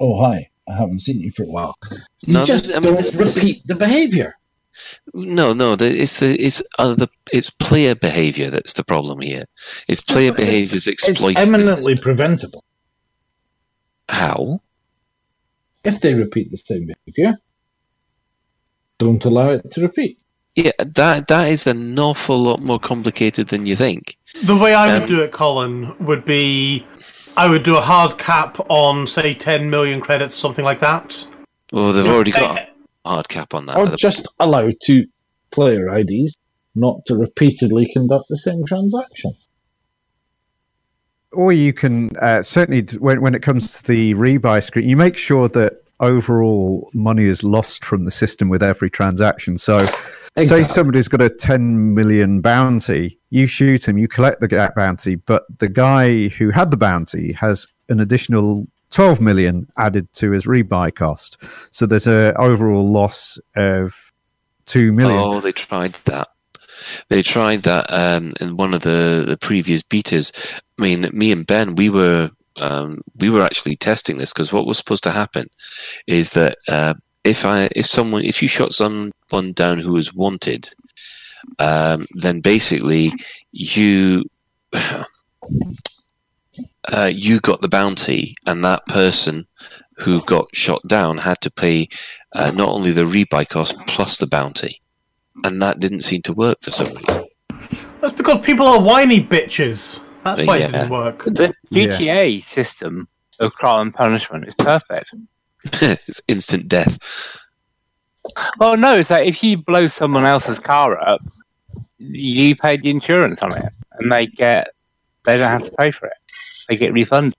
Oh, hi, I haven't seen you for a while." Repeat the behaviour. No, it's player behaviour that's the problem here. It's player behaviour that's exploited. It's eminently preventable. How? If they repeat the same behavior, don't allow it to repeat. Yeah, that is an awful lot more complicated than you think. The way I would do it, Colin, would be I would do a hard cap on, say, 10 million credits, something like that. Well, they've already got a hard cap on that. Or just allow two player IDs not to repeatedly conduct the same transaction. Or you can certainly, when it comes to the rebuy screen, you make sure that overall money is lost from the system with every transaction. So exactly. Say somebody's got a 10 million bounty, you shoot him, you collect the bounty, but the guy who had the bounty has an additional 12 million added to his rebuy cost. So there's an overall loss of 2 million. Oh, they tried that. They tried that in one of the previous betas. I mean, me and Ben, we were actually testing this because what was supposed to happen is that if you shot someone down who was wanted, then basically you got the bounty, and that person who got shot down had to pay not only the rebuy cost plus the bounty. And that didn't seem to work for some reason. That's because people are whiny bitches. That's why it didn't work. The GTA system of trial and punishment is perfect. It's instant death. Well, no, it's like if you blow someone else's car up, you pay the insurance on it, and they don't have to pay for it. They get refunded.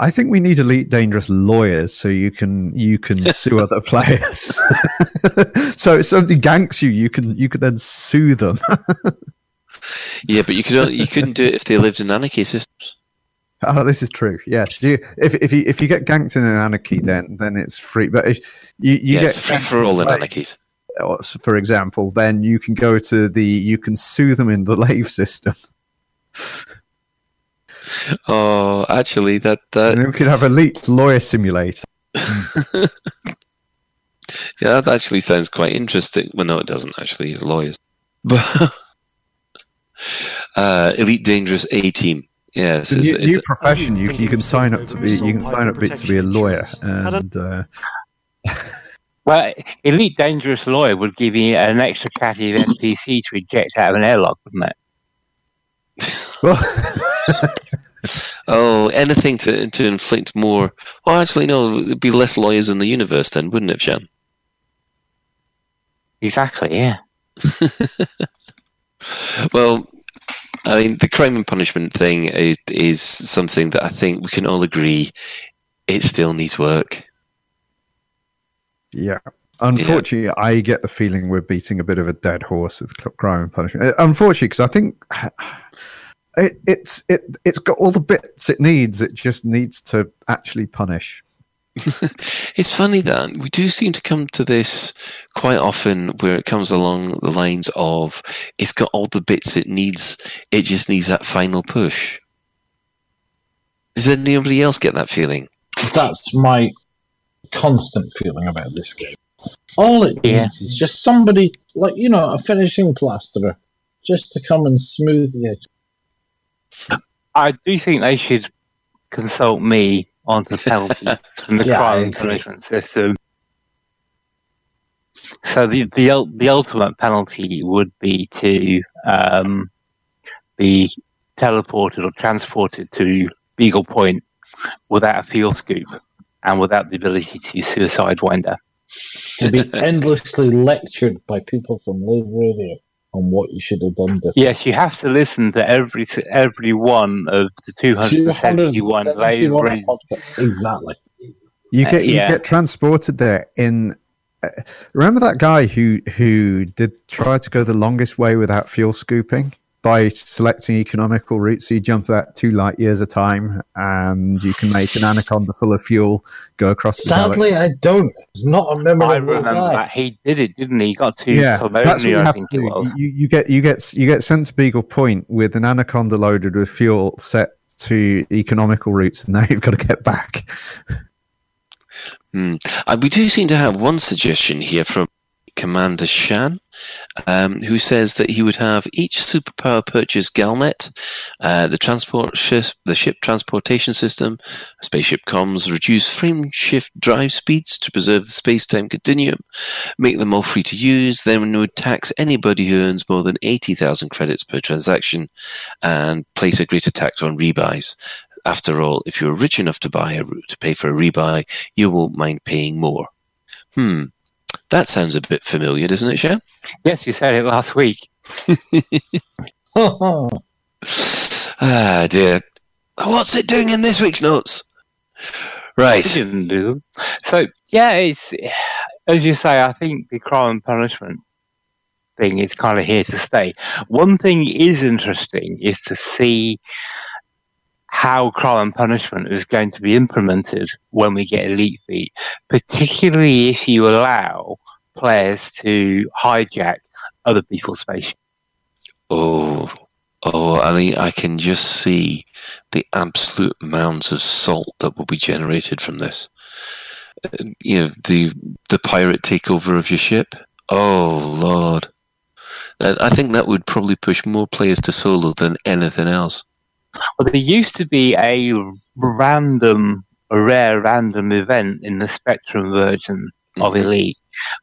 I think we need elite dangerous lawyers so you can sue other players. So if somebody ganks you, you can then sue them. Yeah, but you couldn't do it if they lived in anarchy systems. Oh, this is true. Yes, if you get ganked in an anarchy, then it's free. But if you get free for all in anarchies, for example, then you can go to you can sue them in the Lave system. Oh, actually, that we could have elite lawyer simulator. Yeah, that actually sounds quite interesting. Well, no, it doesn't actually. It's lawyers, but elite dangerous A team. Yes, it's a new profession. You can sign up to be a lawyer, and well, elite dangerous lawyer would give you an extra category of NPC to eject out of an airlock, wouldn't it? Well. Oh, anything to inflict more. Well, actually, no, there'd be less lawyers in the universe then, wouldn't it, Shan? Exactly, yeah. Well, I mean, the crime and punishment thing is something that I think we can all agree it still needs work. Yeah. Unfortunately, yeah. I get the feeling we're beating a bit of a dead horse with crime and punishment. Unfortunately, because I think... It's got all the bits it needs. It just needs to actually punish. It's funny that we do seem to come to this quite often, where it comes along the lines of it's got all the bits it needs. It just needs that final push. Does anybody else get that feeling? That's my constant feeling about this game. All it needs is just somebody, like, you know, a finishing plasterer, just to come and smooth the edge. I do think they should consult me on the penalty and the crime and punishment system. So the ultimate penalty would be to be teleported or transported to Beagle Point without a fuel scoop and without the ability to suicide winder. To be endlessly lectured by people from Lave Radio on what you should have done differently. Yes, you have to listen to every one of the 271 Lave Radios. Exactly. You get transported there in... remember that guy who did try to go the longest way without fuel scooping? By selecting economical routes, so you jump out 2 light years a time, and you can make an anaconda full of fuel go across. Sadly, the galaxy. I don't. It's not a memory. I remember that he did it, didn't he? He got to Colonia, that's what you have to do. You get sent to Beagle Point with an anaconda loaded with fuel set to economical routes, and now you've got to get back. We do seem to have one suggestion here from Commander Shan, who says that he would have each superpower purchase Galnet, the ship transportation system, spaceship comms, reduce frame shift drive speeds to preserve the space-time continuum, make them all free to use, then would tax anybody who earns more than 80,000 credits per transaction and place a greater tax on rebuys. After all, if you're rich enough to pay for a rebuy, you won't mind paying more. That sounds a bit familiar, doesn't it, Shan? Yes, you said it last week. Ah, dear. What's it doing in this week's notes? Right. It didn't do them. So, yeah, it's, as you say, I think the crime and punishment thing is kind of here to stay. One thing is interesting is to see how crime and punishment is going to be implemented when we get Elite Feet, particularly if you allow players to hijack other people's spaceships. Oh, I mean, I can just see the absolute mounds of salt that will be generated from this. You know, the pirate takeover of your ship. Oh, Lord. I think that would probably push more players to solo than anything else. Well, there used to be a rare random event in the Spectrum version of Elite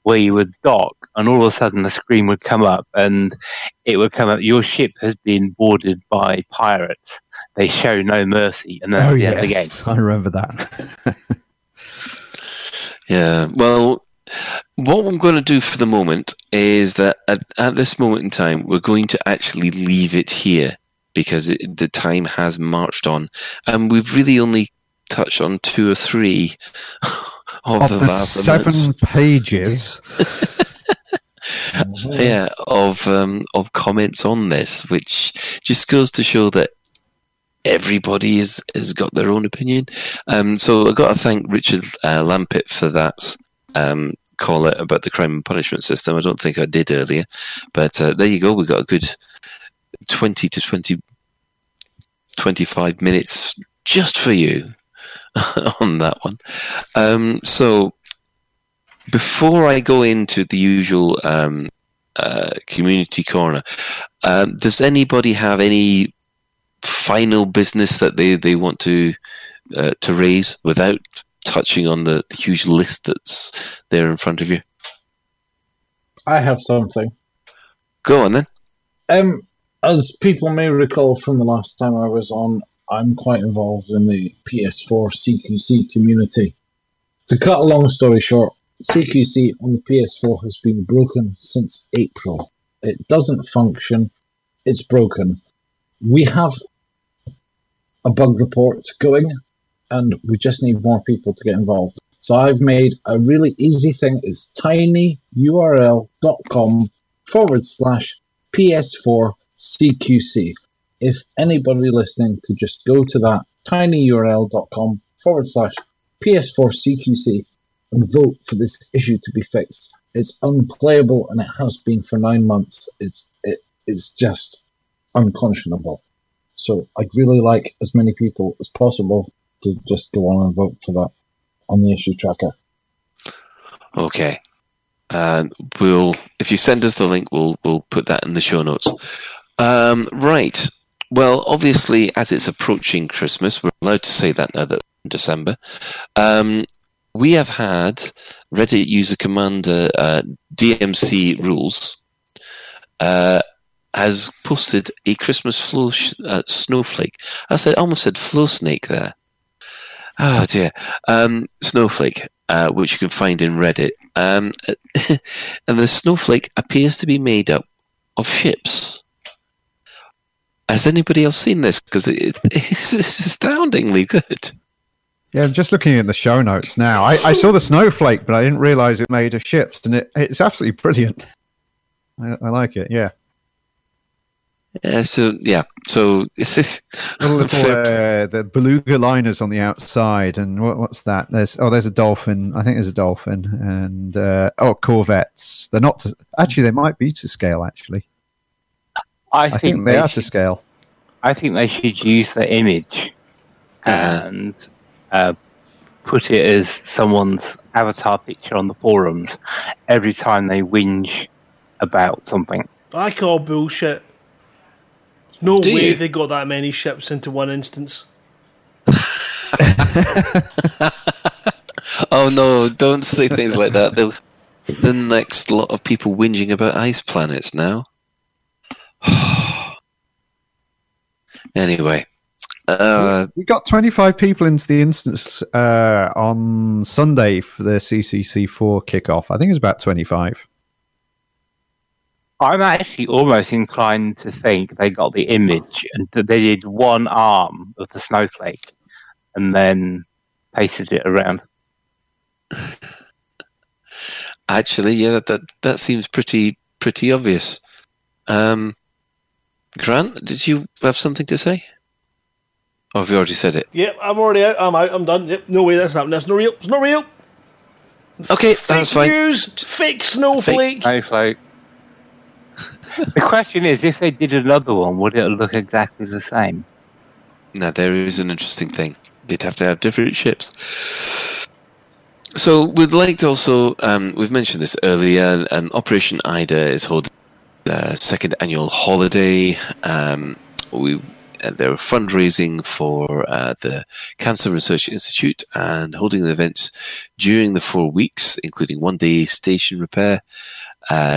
where you would dock and all of a sudden the screen would come up and it would come up, your ship has been boarded by pirates. They show no mercy. And then at the end of the game. I remember that. Yeah, well, what I'm going to do for the moment is that at this moment in time, we're going to actually leave it here, because the time has marched on, and we've really only touched on two or three of the seven pages. Yeah, of comments on this, which just goes to show that everybody has got their own opinion. So I've got to thank Richard Lampitt for that call out about the crime and punishment system. I don't think I did earlier, but there you go. We got a good 20 to 25 minutes just for you on that one. So before I go into the usual community corner, does anybody have any final business that they want to raise without touching on the huge list that's there in front of you? I have something. Go on then. As people may recall from the last time I was on, I'm quite involved in the PS4 CQC community. To cut a long story short, CQC on the PS4 has been broken since April. It doesn't function. It's broken. We have a bug report going, and we just need more people to get involved. So I've made a really easy thing. It's tinyurl.com/PS4CQC. If anybody listening could just go to that tinyurl.com/PS4CQC and vote for this issue to be fixed. It's unplayable, and it has been for 9 months. It's just unconscionable. So I'd really like as many people as possible to just go on and vote for that on the issue tracker. Okay. If you send us the link, we'll put that in the show notes. Right. Well, obviously, as it's approaching Christmas, we're allowed to say that now that December. We have had Reddit user commander DMC Rules has posted a Christmas snowflake. I almost said flow snake there. Oh, dear. Snowflake, which you can find in Reddit. And the snowflake appears to be made up of ships. Has anybody else seen this? Because it's astoundingly good. Yeah, I'm just looking at the show notes now. I saw the snowflake, but I didn't realize it made of ships, and it's absolutely brilliant. I like it, yeah. Yeah, so it's this little the beluga liners on the outside, and what's that? There's a dolphin. I think there's a dolphin, and corvettes. They're not they might be to scale. Actually, I think they are to scale. I think they should use the image and put it as someone's avatar picture on the forums every time they whinge about something. I call bullshit. There's no way they got that many ships into one instance. Oh no, don't say things like that. The next lot of people whinging about ice planets now. Anyway. We got 25 people into the instance on Sunday for the CCC4 kickoff. I think it was about 25. I'm actually almost inclined to think they got the image and that they did one arm of the snowflake and then pasted it around. Actually, yeah, that seems pretty obvious. Grant, did you have something to say? Or have you already said it? Yep, I'm already out. I'm out. I'm done. Yep, no way that's happening. That's not real. It's not real. Okay, that's fine. Fake news. Fake snowflake. Fake. The question is, if they did another one, would it look exactly the same? Now, there is an interesting thing. They'd have to have different ships. So we'd like to also, we've mentioned this earlier, and Operation Ida is holding the second annual holiday. They're fundraising for the Cancer Research Institute and holding the events during the 4 weeks, including one-day station repair,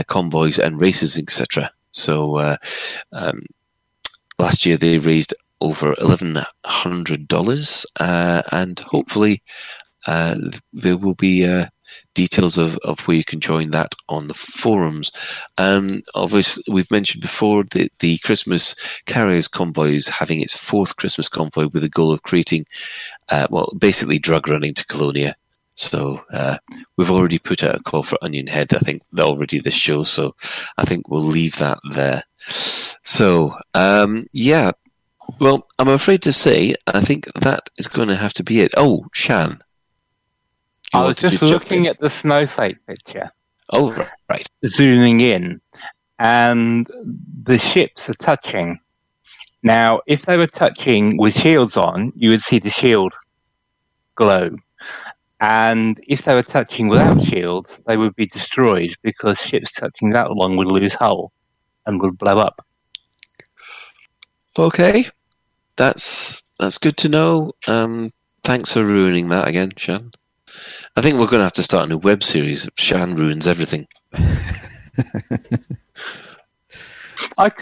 convoys and races, etc. So last year they raised over $1,100 and hopefully there will be details of where you can join that on the forums. Obviously, we've mentioned before that the Christmas Carriers Convoy is having its fourth Christmas convoy with the goal of creating, basically drug running to Colonia. So we've already put out a call for Onion Head, I think, already this show. So I think we'll leave that there. So, yeah. Well, I'm afraid to say, I think that is going to have to be it. Oh, Shan. I was just looking at the snowflake picture. Oh, right. Zooming in. And the ships are touching. Now, if they were touching with shields on, you would see the shield glow. And if they were touching without shields, they would be destroyed because ships touching that long would lose hull and would blow up. Okay. That's good to know. Thanks for ruining that again, Shan. I think we're going to have to start a new web series. Shan ruins everything. I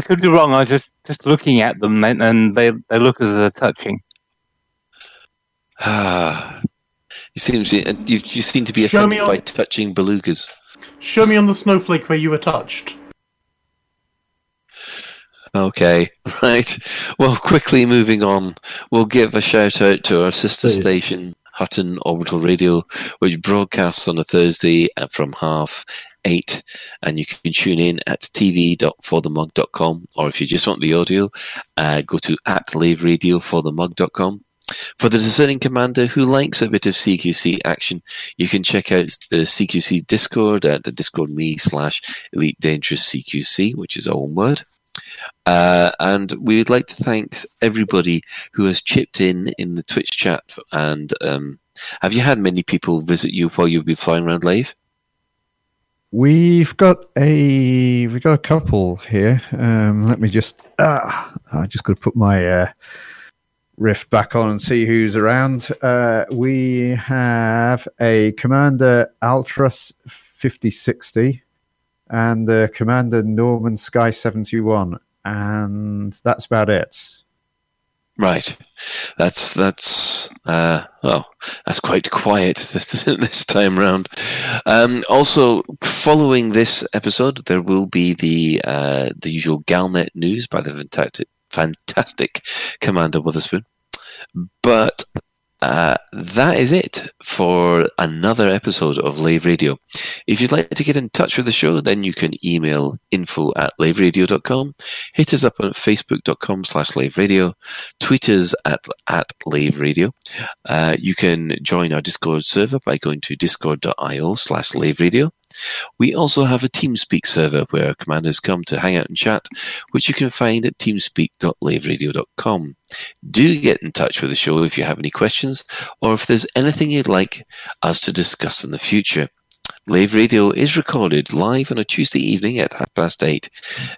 could be wrong. I just looking at them and they look as they're touching. You seem to be offended by touching belugas. Show me on the snowflake where you were touched. Okay, right. Well, quickly moving on, we'll give a shout out to our sister station, Hutton Orbital Radio, which broadcasts on a Thursday from 8:30, and you can tune in at tv.forthemug.com, or if you just want the audio, go to @LaveRadioforthemug.com. For the discerning commander who likes a bit of CQC action, you can check out the CQC Discord at the discord.me/EliteDangerousCQC, which is all one word. And we'd like to thank everybody who has chipped in the Twitch chat. And have you had many people visit you while you've been flying around, Lave? We've got a couple here. Let me just I just got to put my Rift back on and see who's around. We have a Commander Altras 5060 and Commander Norman Sky 71, and that's about it. Right, that's quite quiet this time round. Also, following this episode, there will be the usual Galnet news by the fantastic Commander Witherspoon. But that is it for another episode of Lave Radio. If you'd like to get in touch with the show, then you can email info@laveradio.com, hit us up on facebook.com/laveradio, tweet us at laveradio. You can join our Discord server by going to discord.io/laveradio. We also have a TeamSpeak server where commanders come to hang out and chat, which you can find at teamspeak.laveradio.com. Do get in touch with the show if you have any questions or if there's anything you'd like us to discuss in the future. Lave Radio is recorded live on a Tuesday evening at 8:30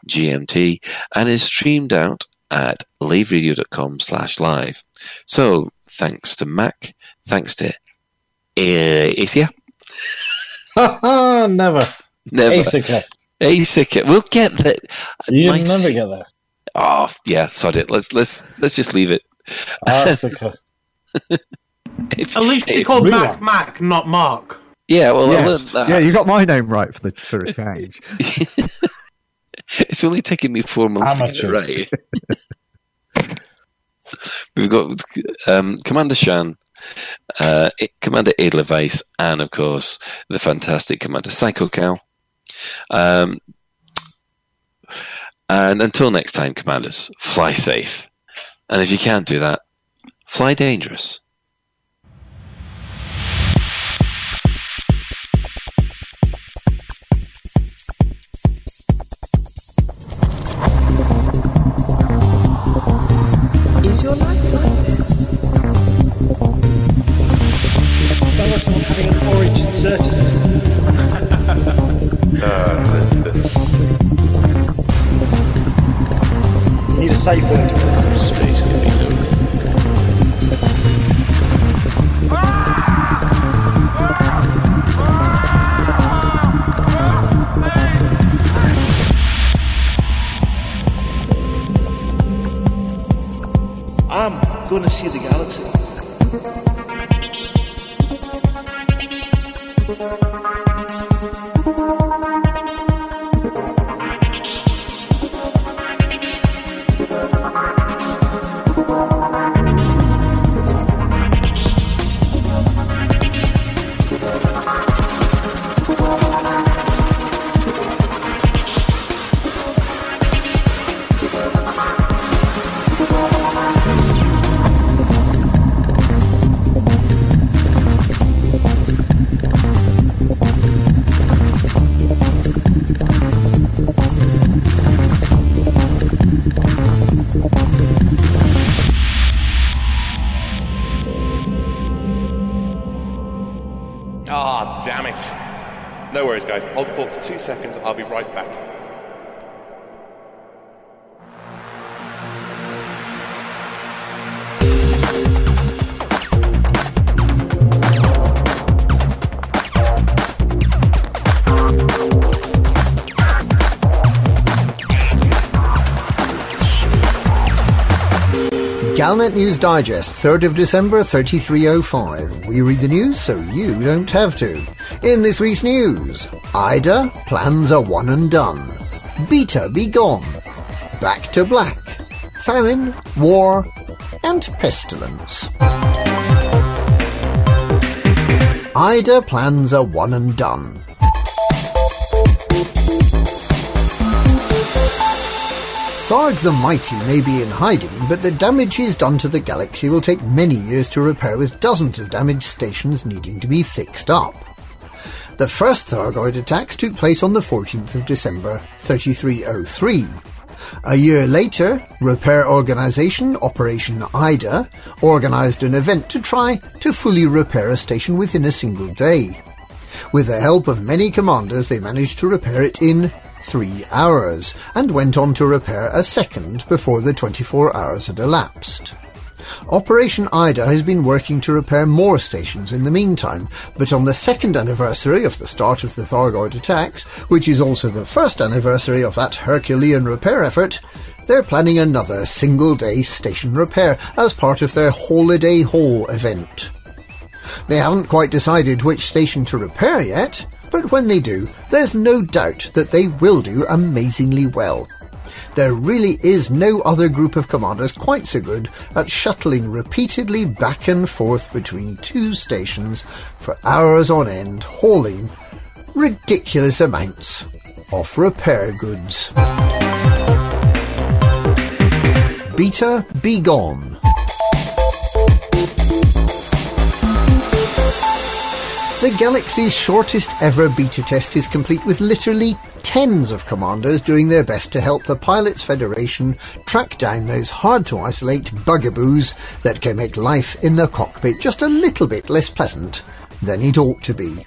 GMT and is streamed out at laveradio.com/live. So thanks to Mac, thanks to Asia. Never. ASIC. We'll get that. You'll never get there. Oh yeah, sod it. Let's just leave it. ASIC. At least you called Mac, not Mark. Yeah, well, yes. I learned that. Yeah, you got my name right for a change. It's only taken me 4 months to get it right. We've got Commander Shan, Commander Ed Levice, and of course the fantastic Commander Psycho Cow. And until next time, commanders, fly safe, and if you can't do that, fly dangerous. Is your life like this? Sounds like someone having an orange inserted. Need a safe word. Space can be I'm going to see the galaxy. No worries, guys. Hold the fort for 2 seconds. I'll be right back. Galnet News Digest, 3rd of December, 3305. We read the news so you don't have to. In this week's news, Ida, plans are one and done. Beta be gone. Back to black. Famine, war, and pestilence. Ida, plans are one and done. Sarg the Mighty may be in hiding, but the damage he's done to the galaxy will take many years to repair, with dozens of damaged stations needing to be fixed up. The first Thargoid attacks took place on the 14th of December, 3303. A year later, Repair Organisation Operation Ida organised an event to try to fully repair a station within a single day. With the help of many commanders, they managed to repair it in 3 hours, and went on to repair a second before the 24 hours had elapsed. Operation Ida has been working to repair more stations in the meantime, but on the second anniversary of the start of the Thargoid attacks, which is also the first anniversary of that Herculean repair effort, they're planning another single-day station repair as part of their Holiday Haul event. They haven't quite decided which station to repair yet, but when they do, there's no doubt that they will do amazingly well. There really is no other group of commanders quite so good at shuttling repeatedly back and forth between two stations for hours on end, hauling ridiculous amounts of repair goods. Beta, be gone. The The galaxy's shortest ever beta test is complete, with literally tens of commanders doing their best to help the Pilots Federation track down those hard-to-isolate bugaboos that can make life in the cockpit just a little bit less pleasant than it ought to be.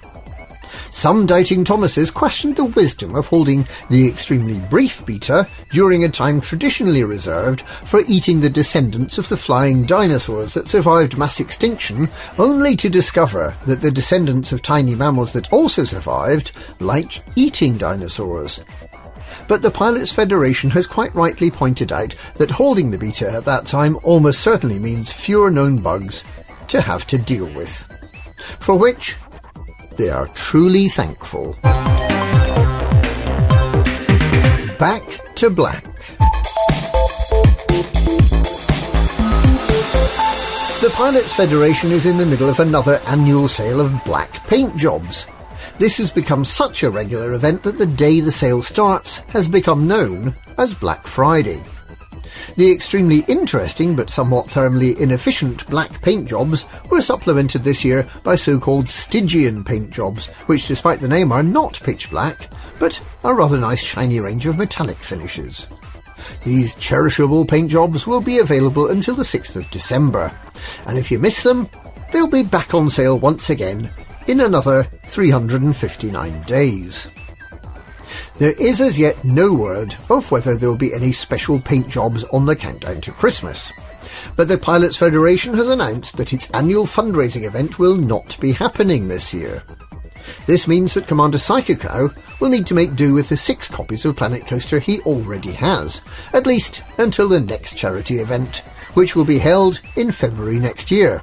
Some doubting Thomases questioned the wisdom of holding the extremely brief beta during a time traditionally reserved for eating the descendants of the flying dinosaurs that survived mass extinction, only to discover that the descendants of tiny mammals that also survived like eating dinosaurs. But the Pilots' Federation has quite rightly pointed out that holding the beta at that time almost certainly means fewer known bugs to have to deal with, for which they are truly thankful. Back to black. The Pilots Federation is in the middle of another annual sale of black paint jobs. This has become such a regular event that the day the sale starts has become known as Black Friday. The extremely interesting but somewhat thermally inefficient black paint jobs were supplemented this year by so-called Stygian paint jobs, which despite the name are not pitch black, but a rather nice shiny range of metallic finishes. These cherishable paint jobs will be available until the 6th of December, and if you miss them, they'll be back on sale once again in another 359 days. There is as yet no word of whether there will be any special paint jobs on the countdown to Christmas, but the Pilots Federation has announced that its annual fundraising event will not be happening this year. This means that Commander Psycho Cow will need to make do with the 6 copies of Planet Coaster he already has, at least until the next charity event, which will be held in February next year.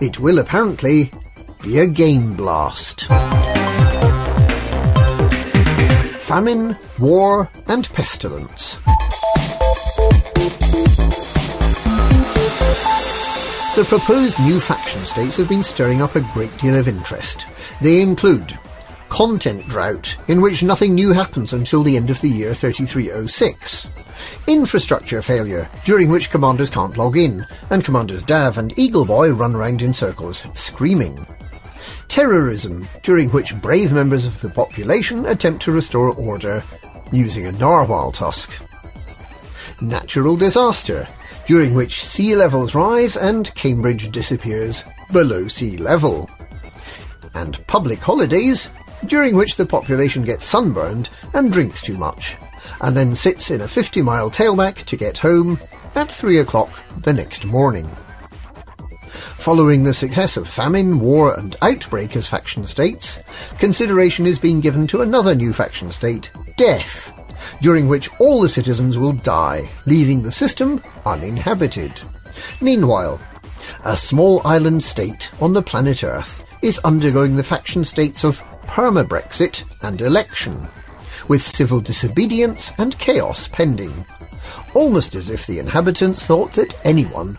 It will apparently be a game blast. Famine, War and Pestilence. The proposed new faction states have been stirring up a great deal of interest. They include Content Drought, in which nothing new happens until the end of the year 3306. Infrastructure Failure, during which commanders can't log in, and commanders Dav and Eagle Boy run round in circles, screaming. Terrorism, during which brave members of the population attempt to restore order using a narwhal tusk. Natural Disaster, during which sea levels rise and Cambridge disappears below sea level. And Public Holidays, during which the population gets sunburned and drinks too much, and then sits in a 50-mile tailback to get home at 3 o'clock the next morning. Following the success of Famine, War and Outbreak as faction states, consideration is being given to another new faction state, Death, during which all the citizens will die, leaving the system uninhabited. Meanwhile, a small island state on the planet Earth is undergoing the faction states of Perma-Brexit and Election, with civil disobedience and chaos pending, almost as if the inhabitants thought that anyone